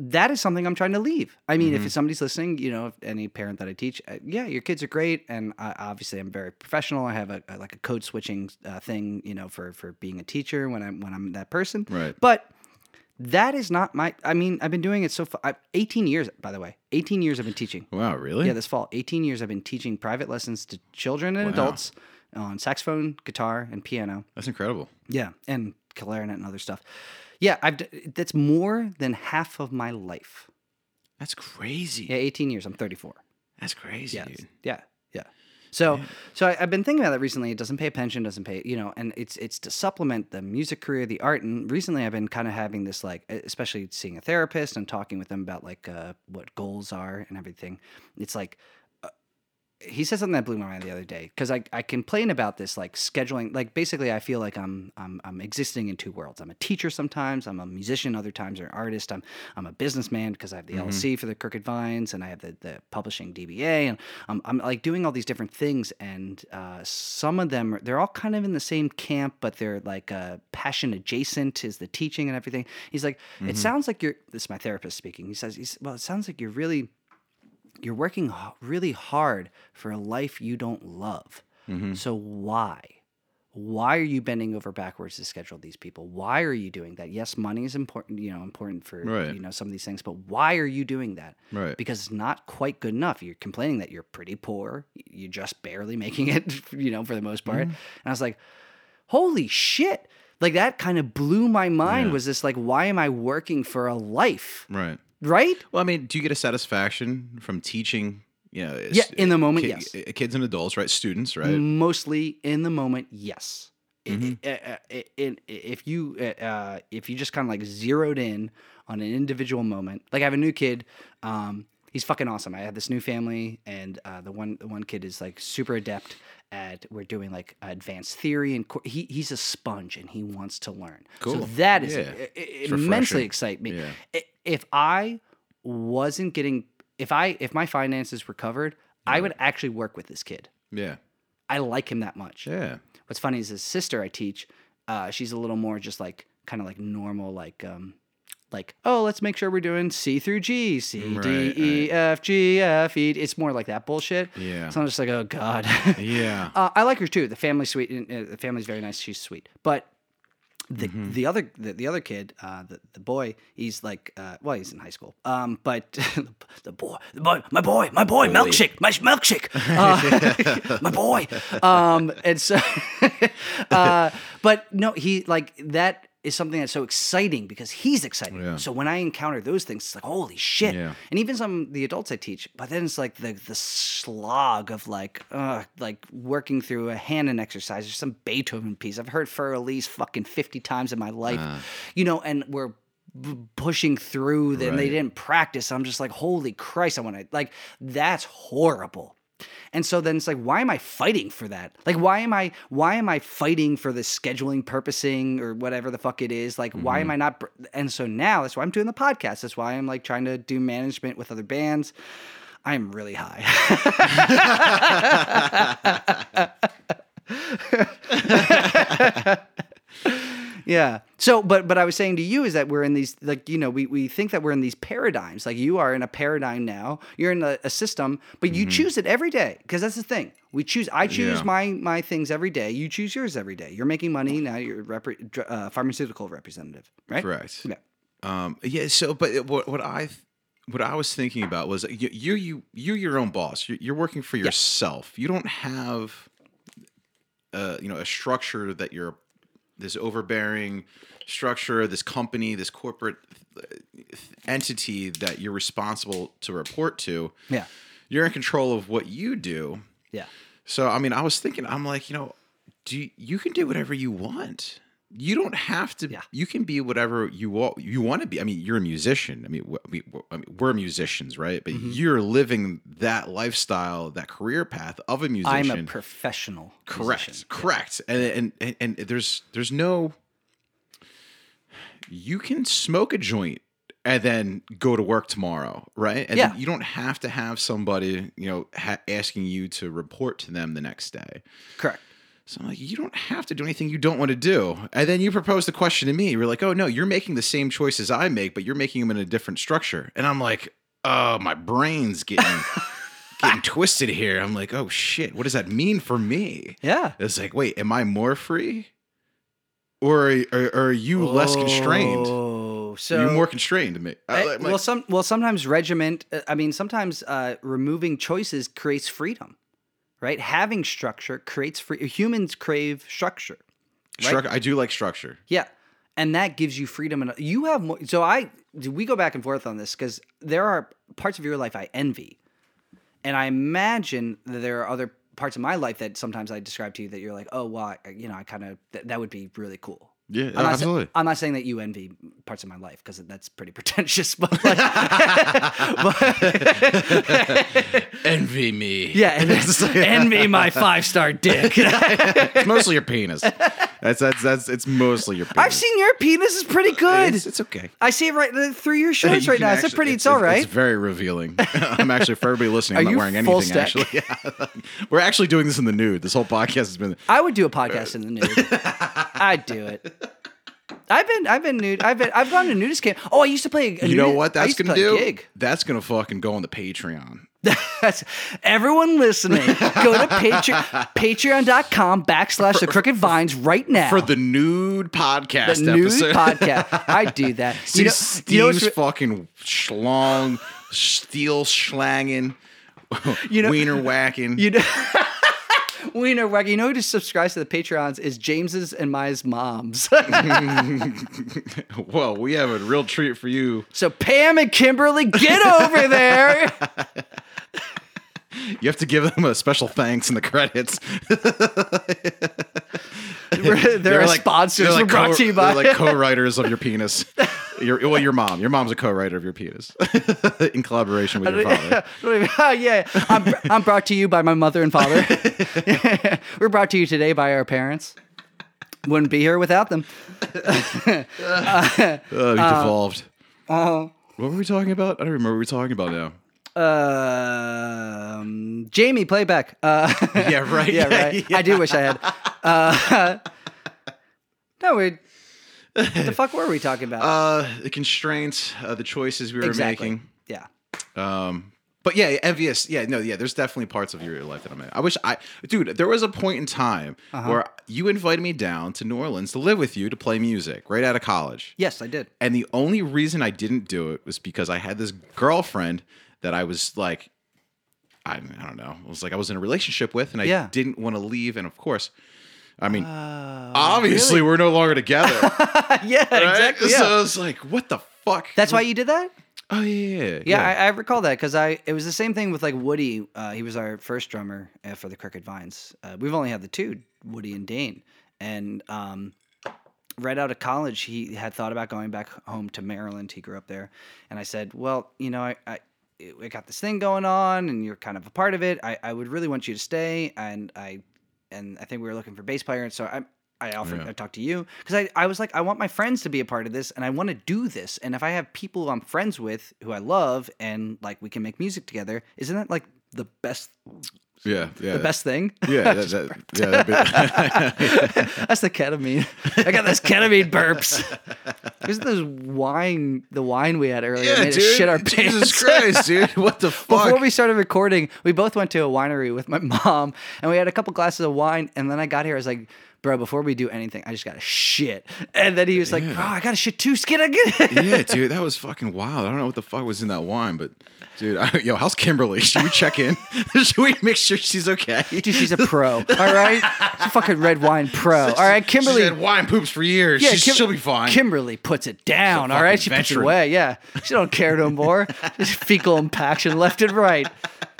that is something I'm trying to leave. I mean, if somebody's listening, if any parent that I teach, your kids are great. And obviously I'm very professional. I have a code switching thing, for being a teacher when I'm that person. Right. But that is not I've been doing it so far. 18 years, by the way, 18 years I've been teaching. Wow. Really? Yeah. This fall, 18 years I've been teaching private lessons to children and adults on saxophone, guitar, and piano. That's incredible. Yeah. And clarinet and other stuff. Yeah, that's more than half of my life. That's crazy. Yeah, 18 years. I'm 34. That's crazy, dude. Yeah. So I've been thinking about that recently. It doesn't pay a pension, and it's to supplement the music career, the art. And recently I've been kind of having this, like, especially seeing a therapist and talking with them about, like, what goals are and everything. It's like he said something that blew my mind the other day, because I complain about this, like, scheduling. Like, basically, I feel like I'm existing in two worlds. I'm a teacher sometimes. I'm a musician other times, or an artist. I'm a businessman because I have the mm-hmm. LLC for the Crooked Vines, and I have the publishing DBA, and I'm like doing all these different things. And some of them, they're all kind of in the same camp, but they're like passion adjacent is the teaching and everything. He's like, mm-hmm. it sounds like you're. This is my therapist speaking. He says, well, it sounds like you're really. You're working really hard for a life you don't love. Mm-hmm. So why? Why are you bending over backwards to schedule these people? Why are you doing that? Yes, money is important, important for right. Some of these things, but why are you doing that? Right. Because it's not quite good enough. You're complaining that you're pretty poor. You're just barely making it, for the most part. Mm-hmm. And I was like, holy shit. Like, that kind of blew my mind. Yeah. Was this like, why am I working for a life? Right. Right? Well, I mean, do you get a satisfaction from teaching, in the moment, yes. Kids and adults, right? Students, right? Mostly in the moment, yes. Mm-hmm. If you just kind of like zeroed in on an individual moment, like I have a new kid, he's fucking awesome. I have this new family, and the one kid is like super adept at, we're doing like advanced theory, and he's a sponge and he wants to learn. Cool. So that is immensely excites me. Yeah. If my finances were covered, yeah. I would actually work with this kid. Yeah. I like him that much. Yeah. What's funny is his sister I teach, she's a little more just like, kind of like normal, like, oh, let's make sure we're doing C through G, C, right, D, E, right. F, G, F, E. It's more like that bullshit. Yeah. So I'm just like, oh, God. Yeah. I like her too. The family's sweet. The family's very nice. She's sweet. But the other kid, the boy, he's like, he's in high school. But the boy, holy. milkshake, my boy. And so, but no, he like that. Is something that's so exciting because he's excited. Yeah. So when I encounter those things, it's like, holy shit. Yeah. And even some of the adults I teach, but then it's like the slog of like working through a Hammond exercise or some Beethoven piece. I've heard Ferrellese fucking 50 times in my life, and we're pushing through them. Right. They didn't practice. I'm just like, holy Christ, that's horrible. And so then it's like, why am I fighting for that? Like, why am I fighting for the scheduling, purposing, or whatever the fuck it is? Like, mm-hmm. why am I not? And so now that's why I'm doing the podcast. That's why I'm like trying to do management with other bands. I'm really high. Yeah. So, but I was saying to you is that we're in these, like, we think that we're in these paradigms. Like, you are in a paradigm now. You're in a system, but you mm-hmm. choose it every day, because that's the thing. I choose my things every day. You choose yours every day. You're making money now. You're pharmaceutical representative, right? Correct. Yeah. So, but what I was thinking about was you're your own boss. You're working for yourself. You don't have, a structure that you're. This overbearing structure, this company, this corporate entity that you're responsible to report to. Yeah. You're in control of what you do. Yeah. So, I mean, I was thinking, I'm like, you can do whatever you want. You don't have to, you can be whatever you want to be. I mean, you're a musician. I mean, we're musicians, right? But mm-hmm. you're living that lifestyle, that career path of a musician. I'm a professional. Correct. Musician. Correct. Yeah. And there's no, you can smoke a joint and then go to work tomorrow, right? And you don't have to have somebody, asking you to report to them the next day. Correct. So I'm like, you don't have to do anything you don't want to do. And then you propose the question to me. You're like, oh, no, you're making the same choices I make, but you're making them in a different structure. And I'm like, oh, my brain's getting twisted here. I'm like, oh, shit, what does that mean for me? Yeah. It's like, wait, am I more free? Or are you less constrained? So you're more constrained to me. Sometimes regiment. I mean, sometimes removing choices creates freedom. Right, having structure creates free. Humans crave structure. Right? I do like structure. Yeah, and that gives you freedom. And you have more. So we go back and forth on this because there are parts of your life I envy, and I imagine that there are other parts of my life that sometimes I describe to you that you're like, oh, well, I kind of that would be really cool. Yeah, I'm absolutely. I'm not saying that you envy parts of my life because that's pretty pretentious. But, like, envy me. Yeah, envy my 5-star dick. It's mostly your penis. That's it's mostly your penis. I've seen your penis is pretty good. It's okay. I see it right through your shorts right now. Actually, it's all right. It's very revealing. I'm actually, for everybody listening, I'm not wearing anything stack? Actually. Yeah. We're actually doing this in the nude. This whole podcast has been. I would do a podcast in the nude. I'd do it. I've been nude. I've gone to nudist camp. Oh, I used to play a You know what that's going to do? Gig. That's going to fucking go on the Patreon. That's everyone listening. Go to patreon.com/thecrookedvines right now for the nude podcast. The nude episode. Podcast. I do that. See, Steve's fucking schlong, steel schlanging, wiener whacking. Wiener whack. You know who just subscribes to the Patreons is James's and my mom's. Well, we have a real treat for you. So Pam and Kimberly, get over there. You have to give them a special thanks in the credits. They're like, sponsors. They're like brought to you by. They're like co-writers of your penis. Your mom. Your mom's a co-writer of your penis in collaboration with your father. Yeah. I'm brought to you by my mother and father. We're brought to you today by our parents. Wouldn't be here without them. We devolved. What were we talking about? I don't remember what we were talking about now. Jamie, playback. Yeah, right. Yeah, right. Yeah. I do wish I had. No, what the fuck were we talking about? The constraints, the choices we were making. Yeah. But yeah, envious. Yeah, no, yeah. There's definitely parts of your life that I'm in. Dude, there was a point in time where you invited me down to New Orleans to live with you to play music right out of college. Yes, I did. And the only reason I didn't do it was because I had this girlfriend that I was like, I don't know. It was like I was in a relationship with, and I didn't want to leave. And of course, I mean, obviously really? We're no longer together. Yeah, right? Exactly. So I was like, what the fuck? That's why you did that? Oh, yeah. Yeah, I recall that because it was the same thing with like Woody. He was our first drummer for the Crooked Vines. We've only had the two, Woody and Dane. And right out of college, he had thought about going back home to Maryland. He grew up there. And I said, well, I got this thing going on and you're kind of a part of it. I would really want you to stay. And I think we were looking for bass player. And so I offered to talk to you because I was like, I want my friends to be a part of this and I want to do this. And if I have people I'm friends with who I love and like we can make music together, isn't that like the best? Yeah. The best thing? Yeah. That's the ketamine. I got this ketamine burps. Isn't this the wine we had earlier made us shit our pants? Jesus Christ, dude. What the fuck? Before we started recording, we both went to a winery with my mom and we had a couple glasses of wine. And then I got here, I was like, bro, before we do anything, I just got to shit. And then he was like, bro, I got to shit too. Yeah, dude, that was fucking wild. I don't know what the fuck was in that wine, but dude, how's Kimberly? Should we check in? Should we make sure she's okay? Dude, she's a pro, all right? She's a fucking red wine pro, all right? Kimberly. She's had wine poops for years. Yeah, she'll be fine. Kimberly puts it down, all right? She puts it away, yeah. She don't care no more. Just fecal impaction left and right.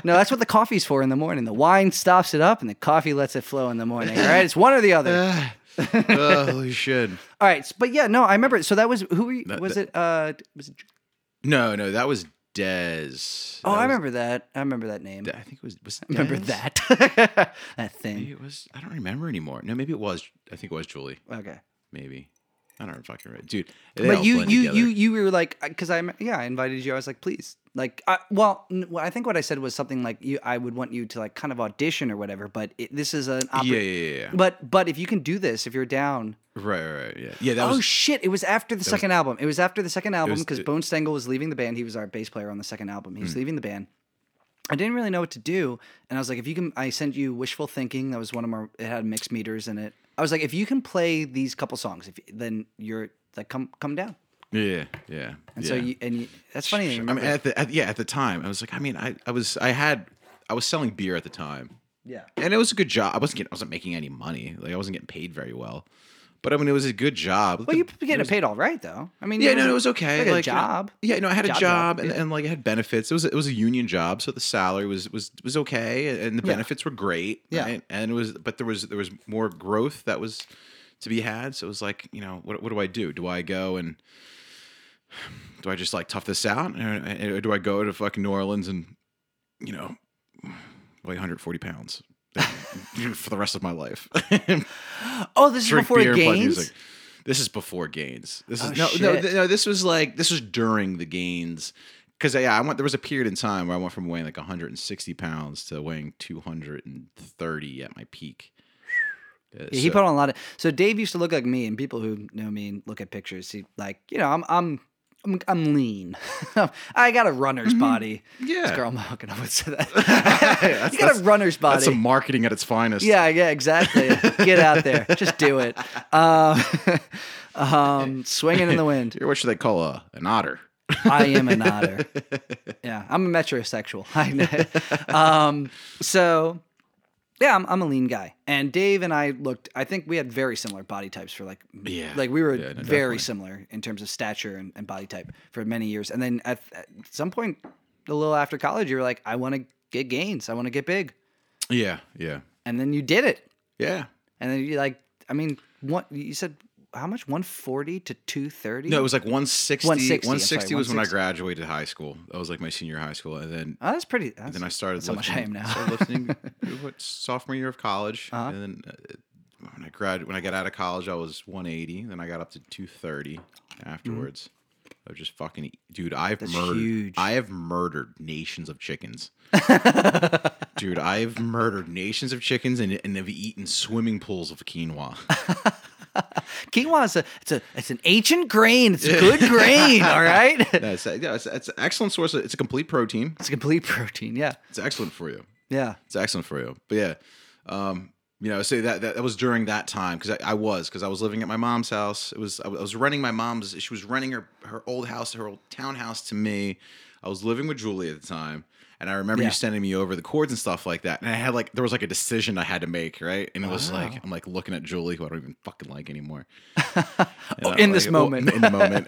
No, that's what the coffee's for in the morning. The wine stops it up, and the coffee lets it flow in the morning. All right, it's one or the other. Holy shit! All right, but yeah, no, I remember it. So that was who were you, was it? Was it? No, that was Dez. Oh, I remember that name. I think it was Dez? I remember that that thing. Maybe it was. I don't remember anymore. No, maybe it was. I think it was Julie. Okay, maybe. I don't fucking remember. Dude. But you were like, because I invited you. I was like, please. Like, I think what I said was something like, I would want you to like kind of audition or whatever, but this is an opportunity. Yeah. But if you can do this, if you're down. Right, yeah. Shit. It was after the second album. It was after the second album because Bone Stengel was leaving the band. He was our bass player on the second album. He was leaving the band. I didn't really know what to do. And I was like, if you can, I sent you Wishful Thinking. That was one of our, it had mixed meters in it. I was like, if you can play these couple songs, then you're like, come down. Yeah. And so you, that's funny. Sure. I mean, at the time, I was like, I mean, I was selling beer at the time. Yeah. And it was a good job. I wasn't making any money. Like I wasn't getting paid very well. But I mean, it was a good job. Well, you're getting paid all right, though. I mean, it was okay. Like a job. I had a job, and like I had benefits. It was a union job, so the salary was okay, and the benefits were great. Yeah, right? And it was, but there was more growth that was to be had. So it was like, you know, what do I do? Do I go and do I just like tough this out? Or do I go to fucking New Orleans and, you know, weigh 140 pounds for the rest of my life? Oh, this is before Gaines? This is before Gaines. This is no. This was during the Gaines. Because there was a period in time where I went from weighing like 160 pounds to weighing 230 at my peak. He put on a lot of. So Dave used to look like me, and people who know me and look at pictures, see, like, you know, I'm lean. I got a runner's body. Yeah, this girl Malkin would say that. You got a runner's body. That's some marketing at its finest. Yeah, exactly. Get out there, just do it. Swinging in the wind. You're what should they call an otter? I am a nodder. Yeah, I'm a metrosexual. I know. So, yeah, I'm a lean guy. And Dave and I looked. I think we had very similar body types for very similar in terms of stature and body type for many years. And then at some point, a little after college, you were like, I want to get gains. I want to get big. Yeah. And then you did it. Yeah. And then you you said. How much? 140 to 230? No, it was like 160. 160 was when I graduated high school. That was like my senior high school, and then that's pretty. That's, and then I started. That's lifting, how much I am now. Started lifting sophomore year of college, and then when I got out of college, I was 180. Then I got up to 230 afterwards. I was just fucking dude. That's murdered. Huge. I have murdered nations of chickens. Dude, I've murdered nations of chickens and have eaten swimming pools of quinoa. Quinoa is it's an ancient grain. It's a good grain, all right? It's an excellent source. It's a complete protein. Yeah. It's excellent for you. Yeah. But yeah, so that was during that time because I was living at my mom's house. It was I was renting my mom's. She was renting her old house, her old townhouse to me. I was living with Julie at the time. And I remember you sending me over the chords and stuff like that. And I had there was like a decision I had to make, right? And it was I'm like looking at Julie, who I don't even fucking like anymore. In the moment. And then,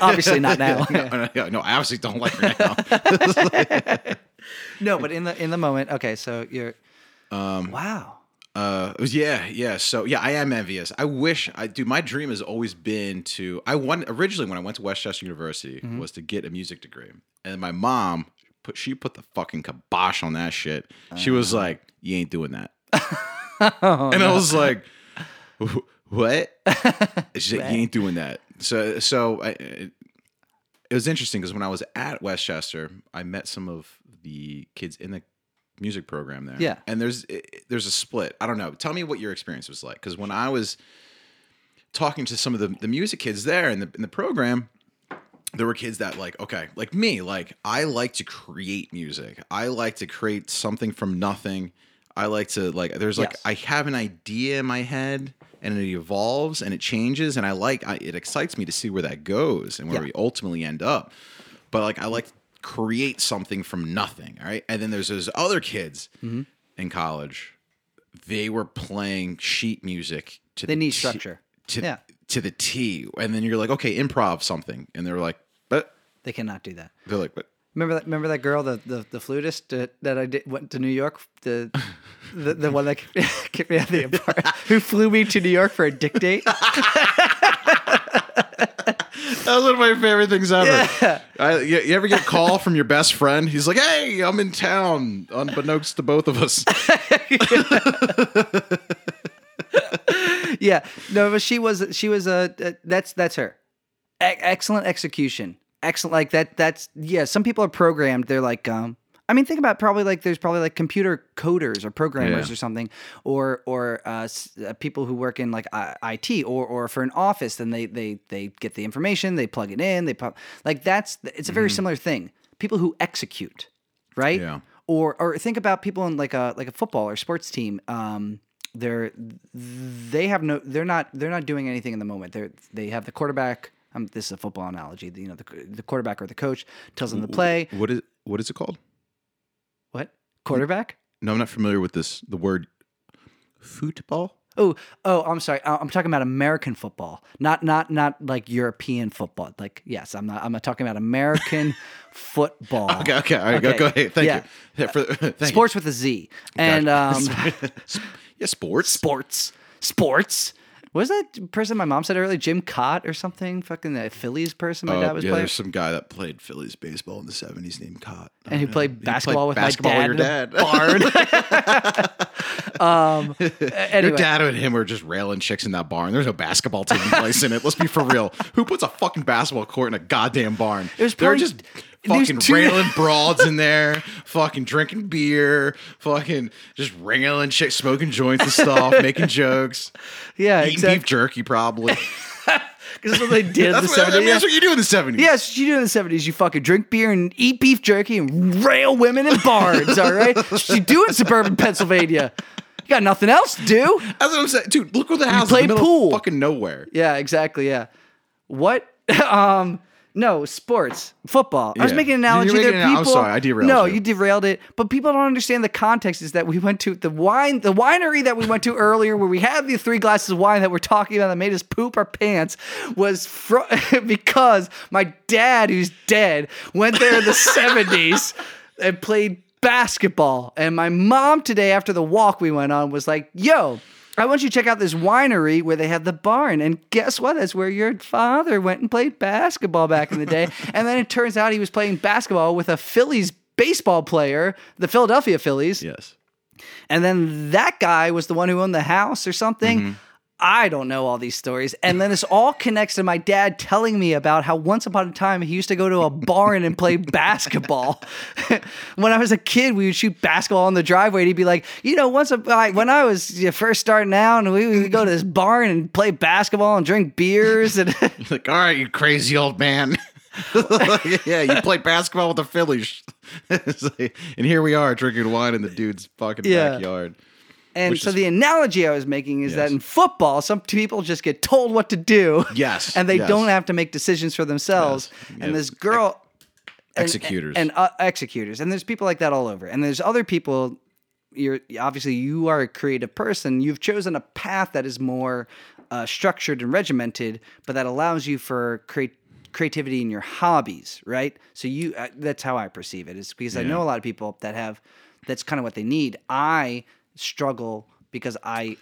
obviously not now. No, I obviously don't like her now. No, but in the moment. Okay, so you're. Wow. So I am envious. My dream has always been to, originally when I went to West Chester University was to get a music degree. And my mom, she put the fucking kibosh on that shit. She was like, you ain't doing that. I was like, what? She said, you ain't doing that. So it was interesting because when I was at West Chester, I met some of the kids in the music program there. Yeah. And there's a split. I don't know. Tell me what your experience was like. Because when I was talking to some of the music kids there in the program, there were kids that like me, like I like to create music. I like to create something from nothing. I like to I have an idea in my head and it evolves and it changes. And it excites me to see where that goes and where we ultimately end up. But I like to create something from nothing. All right. And then there's those other kids in college. They were playing sheet music to the need structure. To the T, and then you're like, okay, improv something, and they're like, but they cannot do that. They're like, but remember that girl, the flutist that I went to New York, the one that kicked me out of the apartment, who flew me to New York for a dictate. That was one of my favorite things ever. Yeah. You ever get a call from your best friend? He's like, hey, I'm in town, unbeknownst to both of us. Yeah, no, but she was that's her. Excellent execution. Excellent, like that. That's some people are programmed. They're like, think about probably like there's probably like computer coders or programmers or something, or people who work in like IT or for an office. Then they get the information, they plug it in, it's a very similar thing. People who execute, right? Yeah. Or think about people in like a football or sports team. They're not doing anything in the moment. They have the quarterback. This is a football analogy. The quarterback or the coach tells them the play. What is it called? What? Quarterback? No, I'm not familiar with this. The word football. Oh, I'm sorry. I'm talking about American football, not like European football. Like, yes, I'm not talking about American football. Okay. All right, okay. Go ahead. Thank you. Yeah, sports with a Z. And, Sports. Was that person my mom said earlier, Jim Cott or something? Fucking the Phillies person my dad was playing? Yeah, there's some guy that played Phillies baseball in the 70s named Cott. And he played basketball with my dad. Barn. Anyway. Your dad and him were just railing chicks in that barn. There's no basketball team in place in it. Let's be for real. Who puts a fucking basketball court in a goddamn barn? They're just fucking railing broads in there, fucking drinking beer, fucking just railing chicks, smoking joints and stuff, making jokes. Yeah, eating beef jerky probably. Because that's what they did in the 70s. I mean, that's what you do in the 70s. Yeah, that's what you do in the 70s. You fucking drink beer and eat beef jerky and rail women in barns, all right? That's what you do in suburban Pennsylvania. You got nothing else to do. That's what I'm saying. Dude, look where the house is in the middle of fucking nowhere. Yeah, exactly, yeah. What? No, sports, football. Yeah. I was making an analogy there. I'm sorry, I derailed it. No, you derailed it. But people don't understand the context is that we went to the winery that we went to earlier where we had the 3 glasses of wine that we're talking about that made us poop our pants was because my dad, who's dead, went there in the 70s and played basketball. And my mom today, after the walk we went on, was like, yo, I want you to check out this winery where they have the barn. And guess what? That's where your father went and played basketball back in the day. And then it turns out he was playing basketball with a Phillies baseball player, the Philadelphia Phillies. Yes. And then that guy was the one who owned the house or something. Mm-hmm. I don't know all these stories. And then this all connects to my dad telling me about how once upon a time he used to go to a barn and play basketball. When I was a kid, we would shoot basketball on the driveway and he'd be like, you know, when I was first starting out and we would go to this barn and play basketball and drink beers. And like, all right, you crazy old man. Yeah, you play basketball with the Phillies. Like, and here we are drinking wine in the dude's fucking backyard. And which so the analogy I was making is that in football, some people just get told what to do. Yes. And they don't have to make decisions for themselves. Yes. And this girl. Executors. And executors. And there's people like that all over. And there's other people. Obviously, you are a creative person. You've chosen a path that is more structured and regimented, but that allows you for creativity in your hobbies, right? So you that's how I perceive it. It's because I know a lot of people that have. That's kind of what they need. I struggle because I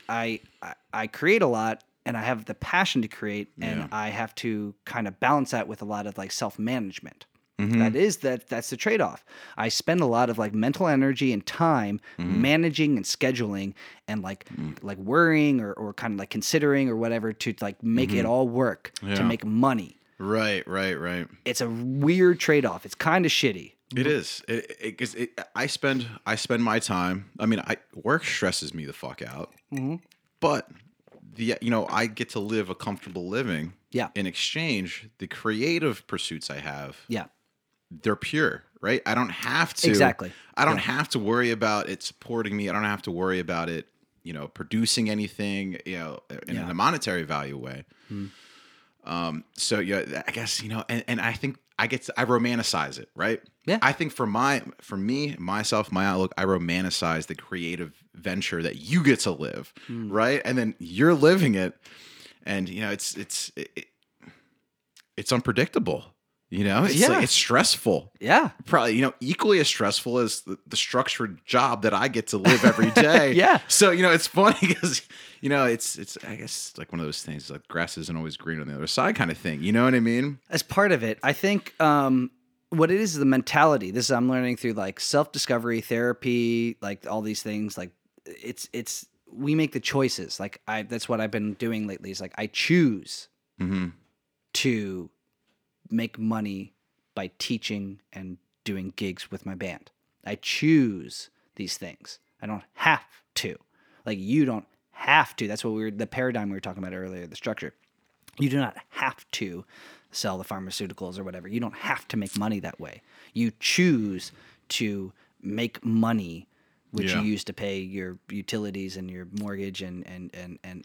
create a lot and I have the passion to create and I have to kind of balance that with a lot of like self-management. Mm-hmm. That's the trade-off. I spend a lot of like mental energy and time managing and scheduling and like worrying or kind of like considering or whatever to like make it all work to make money. Right. It's a weird trade-off. It's kind of shitty. It is. I spend my time. I mean, work stresses me the fuck out. Mm-hmm. But I get to live a comfortable living. Yeah. In exchange, the creative pursuits I have. Yeah. They're pure, right? I don't have to. Exactly. I don't have to worry about it supporting me. I don't have to worry about it, producing anything, in a monetary value way. Mm-hmm. I guess and I think. I romanticize it, right? Yeah. I think for my outlook, I romanticize the creative venture that you get to live, right? And then you're living it, and it's unpredictable. It's it's stressful. Yeah, probably equally as stressful as the structured job that I get to live every day. Yeah. So it's funny because it's I guess like one of those things like grass isn't always green on the other side kind of thing. You know what I mean? As part of it, I think what it is the mentality. This I'm learning through like self-discovery therapy, like all these things. Like it's we make the choices. Like that's what I've been doing lately. Is like I choose to make money by teaching and doing gigs with my band. I choose these things. I don't have to. Like you don't have to. That's what the paradigm we were talking about earlier, the structure. You do not have to sell the pharmaceuticals or whatever. You don't have to make money that way. You choose to make money which you use to pay your utilities and your mortgage and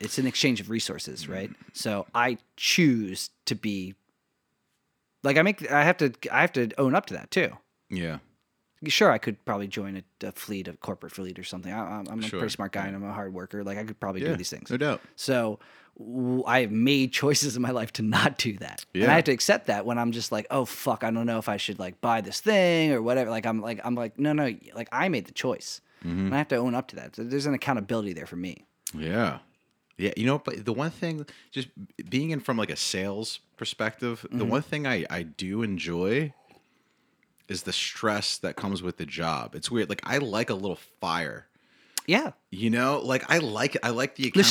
it's an exchange of resources, right? So I choose to be like I have to own up to that too. Yeah. Sure, I could probably join a fleet, a corporate fleet or something. I'm a pretty smart guy and I'm a hard worker. Like I could probably do these things. No doubt. So I have made choices in my life to not do that. Yeah. And I have to accept that when I'm just like, oh fuck, I don't know if I should like buy this thing or whatever. Like I'm like no, like I made the choice. Mm-hmm. And I have to own up to that. So there's an accountability there for me. Yeah. Yeah, you know, but the one thing, just being in from like a sales perspective, mm-hmm. the one thing I do enjoy is the stress that comes with the job. It's weird. Like, I like a little fire. Yeah. You know, like I like the accountability. The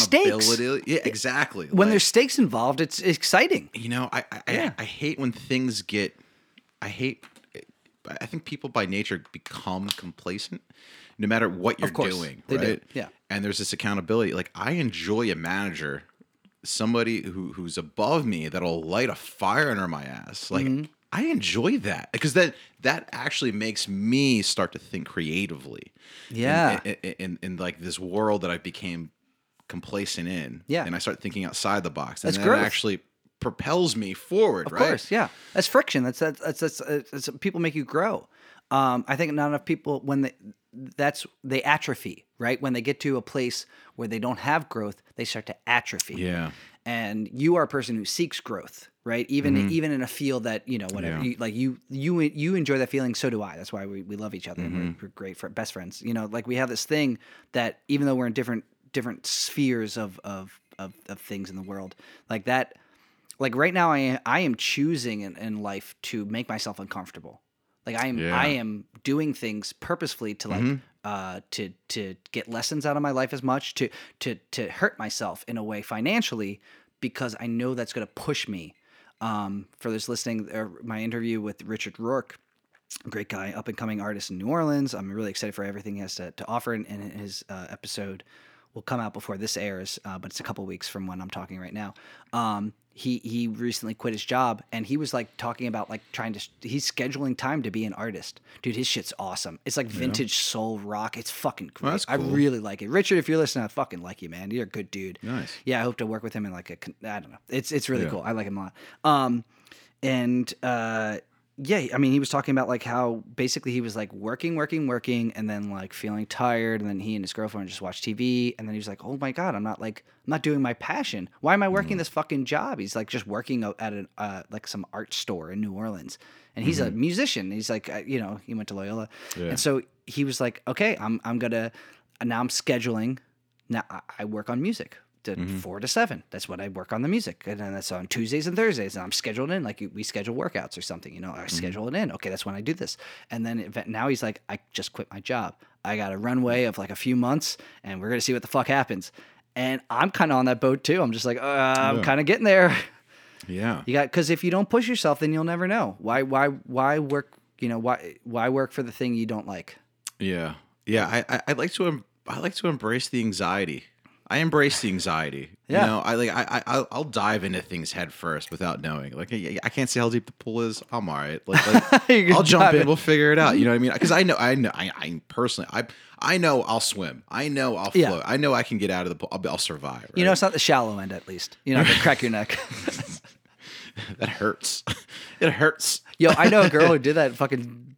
stakes. Yeah, exactly. When there's stakes involved, it's exciting. You know, I hate when things get, I think people by nature become complacent no matter what you're doing, right? They do. Yeah. And there's this accountability. Like, I enjoy a manager, somebody who's above me that'll light a fire under my ass. Like, mm-hmm. I enjoy that because that actually makes me start to think creatively. Yeah. In like this world that I became complacent in. Yeah. And I start thinking outside the box. That's and that actually propels me forward, right? Of course, yeah. That's friction. That's people make you grow. I think not enough people they atrophy, right? When they get to a place where they don't have growth, they start to atrophy. Yeah. And you are a person who seeks growth, right? Even in a field that, you know, whatever, yeah. you enjoy that feeling. So do I. That's why we love each other. Mm-hmm. We're great best friends. You know, like we have this thing that even though we're in different spheres of things in the world, like that, like right now I am choosing in life to make myself uncomfortable. Like I am doing things purposefully to like. Mm-hmm. To get lessons out of my life as much, to hurt myself in a way financially because I know that's going to push me. For those listening, my interview with Richard Rourke, great guy, up and coming artist in New Orleans. I'm really excited for everything he has to offer, and his episode will come out before this airs, but it's a couple weeks from when I'm talking right now. He recently quit his job, and he was like talking about like he's scheduling time to be an artist. Dude, his shit's awesome. It's like vintage soul rock. It's fucking great. Well, that's cool. I really like it. Richard, if you're listening, I fucking like you, man. You're a good dude. Nice. Yeah, I hope to work with him in like I don't know. It's really cool. I like him a lot. Yeah, I mean, he was talking about like how basically he was like working, and then like feeling tired, and then he and his girlfriend just watched TV, and then he was like, "Oh my god, I'm not doing my passion. Why am I working this fucking job?" He's like just working at an like some art store in New Orleans, and he's a musician. He's like, you know, he went to Loyola, and so he was like, "Okay, I'm scheduling. Now I work on music." 4 to 7. That's what I work on the music. And then that's on Tuesdays and Thursdays. And I'm scheduled in. Like we schedule workouts or something, you know, I schedule it in. Okay, that's when I do this. And then now he's like, I just quit my job. I got a runway of like a few months and we're going to see what the fuck happens. And I'm kind of on that boat too. I'm just like, I'm kind of getting there. Yeah. Because if you don't push yourself, then you'll never know. Why work, you know, why work for the thing you don't like? Yeah. Yeah. I like to embrace the anxiety. I embrace the anxiety. Yeah. You know, I'll dive into things head first without knowing. Like, I can't see how deep the pool is. I'm all right. Like I'll jump in. We'll figure it out. You know what I mean? Because I personally know I'll swim. I know I'll float. I know I can get out of the pool. I'll survive. Right? You know, it's not the shallow end, at least. You know, crack your neck. That hurts. It hurts. Yo, I know a girl who did that. Fucking,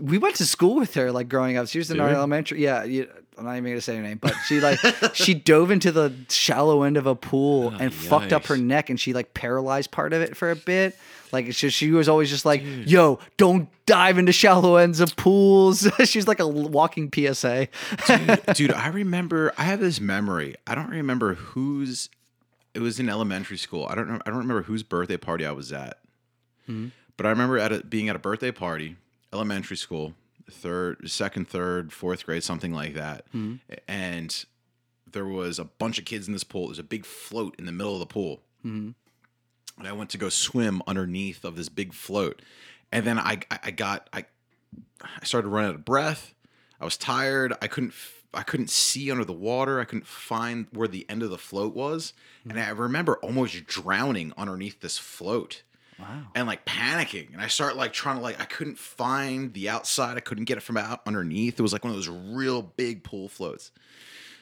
we went to school with her. Like growing up, she was in our elementary. Yeah. I'm not even going to say her name, but she like she dove into the shallow end of a pool and fucked up her neck, and she like paralyzed part of it for a bit. Like it's just, she was always just like, dude. Yo, don't dive into shallow ends of pools. She's like a walking PSA. dude, I have this memory. I don't remember it was in elementary school. I don't remember whose birthday party I was at, but I remember being at a birthday party, elementary school. Second, third, fourth grade, something like that. Mm-hmm. And there was a bunch of kids in this pool. There's a big float in the middle of the pool. Mm-hmm. And I went to go swim underneath of this big float. And then I started running out of breath. I was tired. I couldn't see under the water. I couldn't find where the end of the float was. Mm-hmm. And I remember almost drowning underneath this float. Wow. And like panicking, and I start like trying to like I couldn't find the outside. I couldn't get it from out underneath. It was like one of those real big pool floats.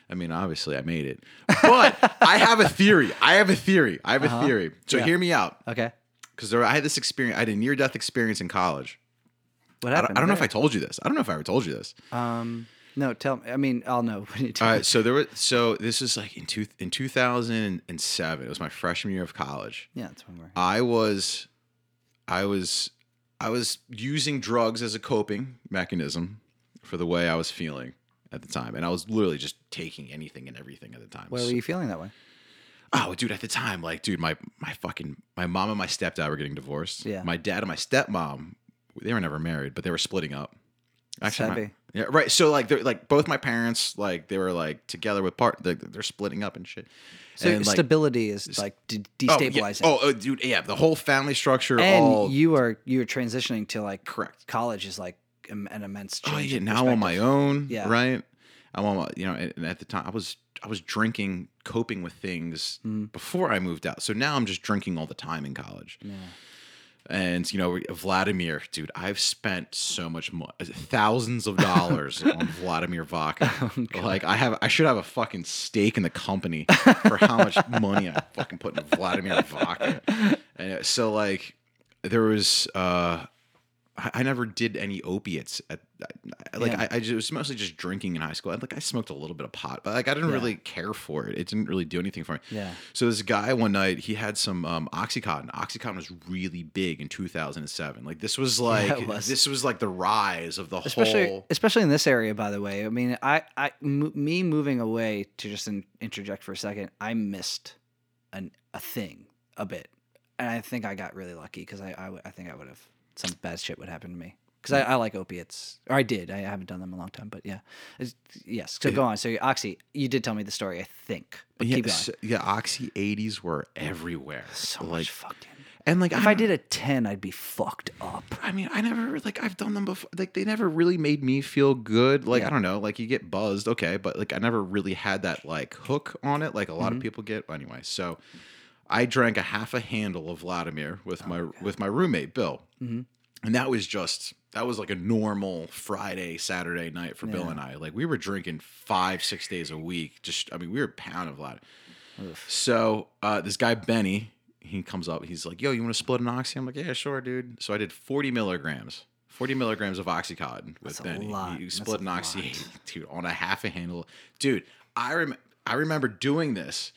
I mean, obviously I made it, but I have a theory. Uh-huh. theory. So hear me out, okay? Because I had this experience. I had a near-death experience in college. What happened? I don't know if I told you this. I don't know if I ever told you this. No, tell me. I mean, I'll know when you tell me. All right. So this is like in 2007. It was my freshman year of college. Yeah, that's when we're. I was using drugs as a coping mechanism for the way I was feeling at the time, and I was literally just taking anything and everything at the time. Why were you feeling that way? oh, dude, at the time, like, dude, my mom and my stepdad were getting divorced. Yeah. My dad and my stepmom, they were never married, but they were splitting up. Actually, yeah, right. So like, they're like both my parents, like they were like together with they're splitting up and shit. So and, stability is like destabilizing. Oh, yeah. Oh, dude, yeah, the whole family structure. And all you are transitioning to like correct college is like an immense change. Oh yeah, now I'm on my own. Yeah, right. I'm on my, you know, and at the time I was drinking, coping with things before I moved out. So now I'm just drinking all the time in college. Yeah. And, you know, Vladimir, dude, I've spent so much money, thousands of dollars on Vladimir vodka. Oh, like, I should have a fucking stake in the company for how much money I fucking put in Vladimir vodka. And so, like, there was, I never did any opiates. It was mostly just drinking in high school. I smoked a little bit of pot, but like I didn't really care for it. It didn't really do anything for me. Yeah. So this guy one night, he had some OxyContin. OxyContin was really big in 2007. Like this was like this was like the rise of the whole, especially in this area. By the way, I mean, me moving away to just interject for a second. I missed a thing a bit, and I think I got really lucky because I think I would have. Some bad shit would happen to me because I like opiates, or I did. I haven't done them in a long time, but yeah. Yes. So go on. So Oxy, you did tell me the story, I think. But yeah, keep going. So, yeah, Oxy 80s were everywhere. So like, much fucked in. And like, if I did a 10, I'd be fucked up. I mean, I never like I've done them before. Like they never really made me feel good. Like I don't know. Like you get buzzed, okay, but like I never really had that like hook on it. Like a lot of people get anyway. So. I drank a half a handle of Vladimir with my roommate Bill, and that was like a normal Friday Saturday night for Bill and I. Like we were drinking 5-6 days a week. Just I mean we were pounding Vladimir. Oof. So this guy Benny, he comes up. He's like, "Yo, you want to split an oxy?" I'm like, "Yeah, sure, dude." So I did 40 milligrams of OxyContin with That's Benny. A lot. You split an oxy, dude, on a half a handle, dude. I remember doing this.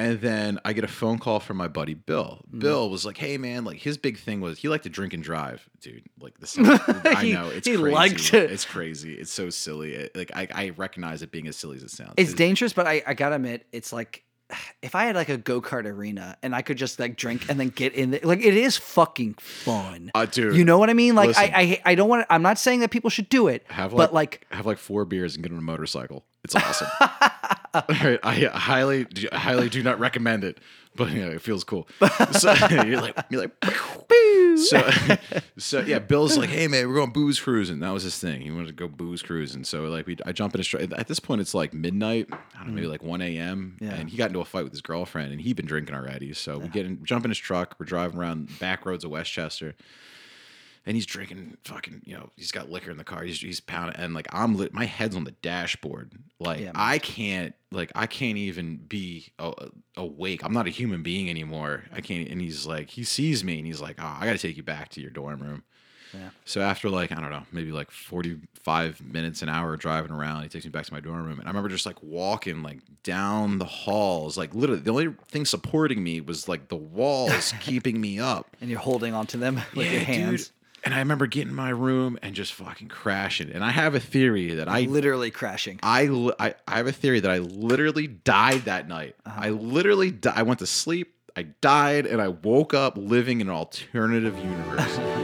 And then I get a phone call from my buddy Bill. Bill was like, "Hey man, like his big thing was he liked to drink and drive, dude. Like this, I know it's crazy. It's crazy. It's so silly. I recognize it being as silly as it sounds. It's dangerous, but I gotta admit, it's like if I had like a go-kart arena and I could just like drink and then get in there, like it is fucking fun, dude. You know what I mean? Like listen, I don't want. I'm not saying that people should do it, have 4 beers and get on a motorcycle. It's awesome. All right, I highly do not recommend it, but you know, it feels cool. So you're like, so yeah. Bill's like, "Hey man, we're going booze cruising." That was his thing. He wanted to go booze cruising. So like I jump in at this point it's like midnight. I don't know, maybe like 1 a.m. Yeah. And he got into a fight with his girlfriend, and he'd been drinking already. So we jump in his truck. We're driving around back roads of West Chester. And he's drinking fucking, you know, he's got liquor in the car. He's pounding. And like, my head's on the dashboard. Like, yeah, I can't even be awake. I'm not a human being anymore. I can't. And he's like, he sees me and he's like, "Oh, I got to take you back to your dorm room." Yeah. So after like, I don't know, maybe like 45 minutes, an hour driving around, he takes me back to my dorm room. And I remember just like walking like down the halls, like literally the only thing supporting me was like the walls keeping me up. And you're holding onto them with your hands. Dude. And I remember getting in my room and just fucking crashing. And I have a theory that literally crashing. I have a theory that I literally died that night. Uh-huh. I went to sleep. I died, and I woke up living in an alternative universe.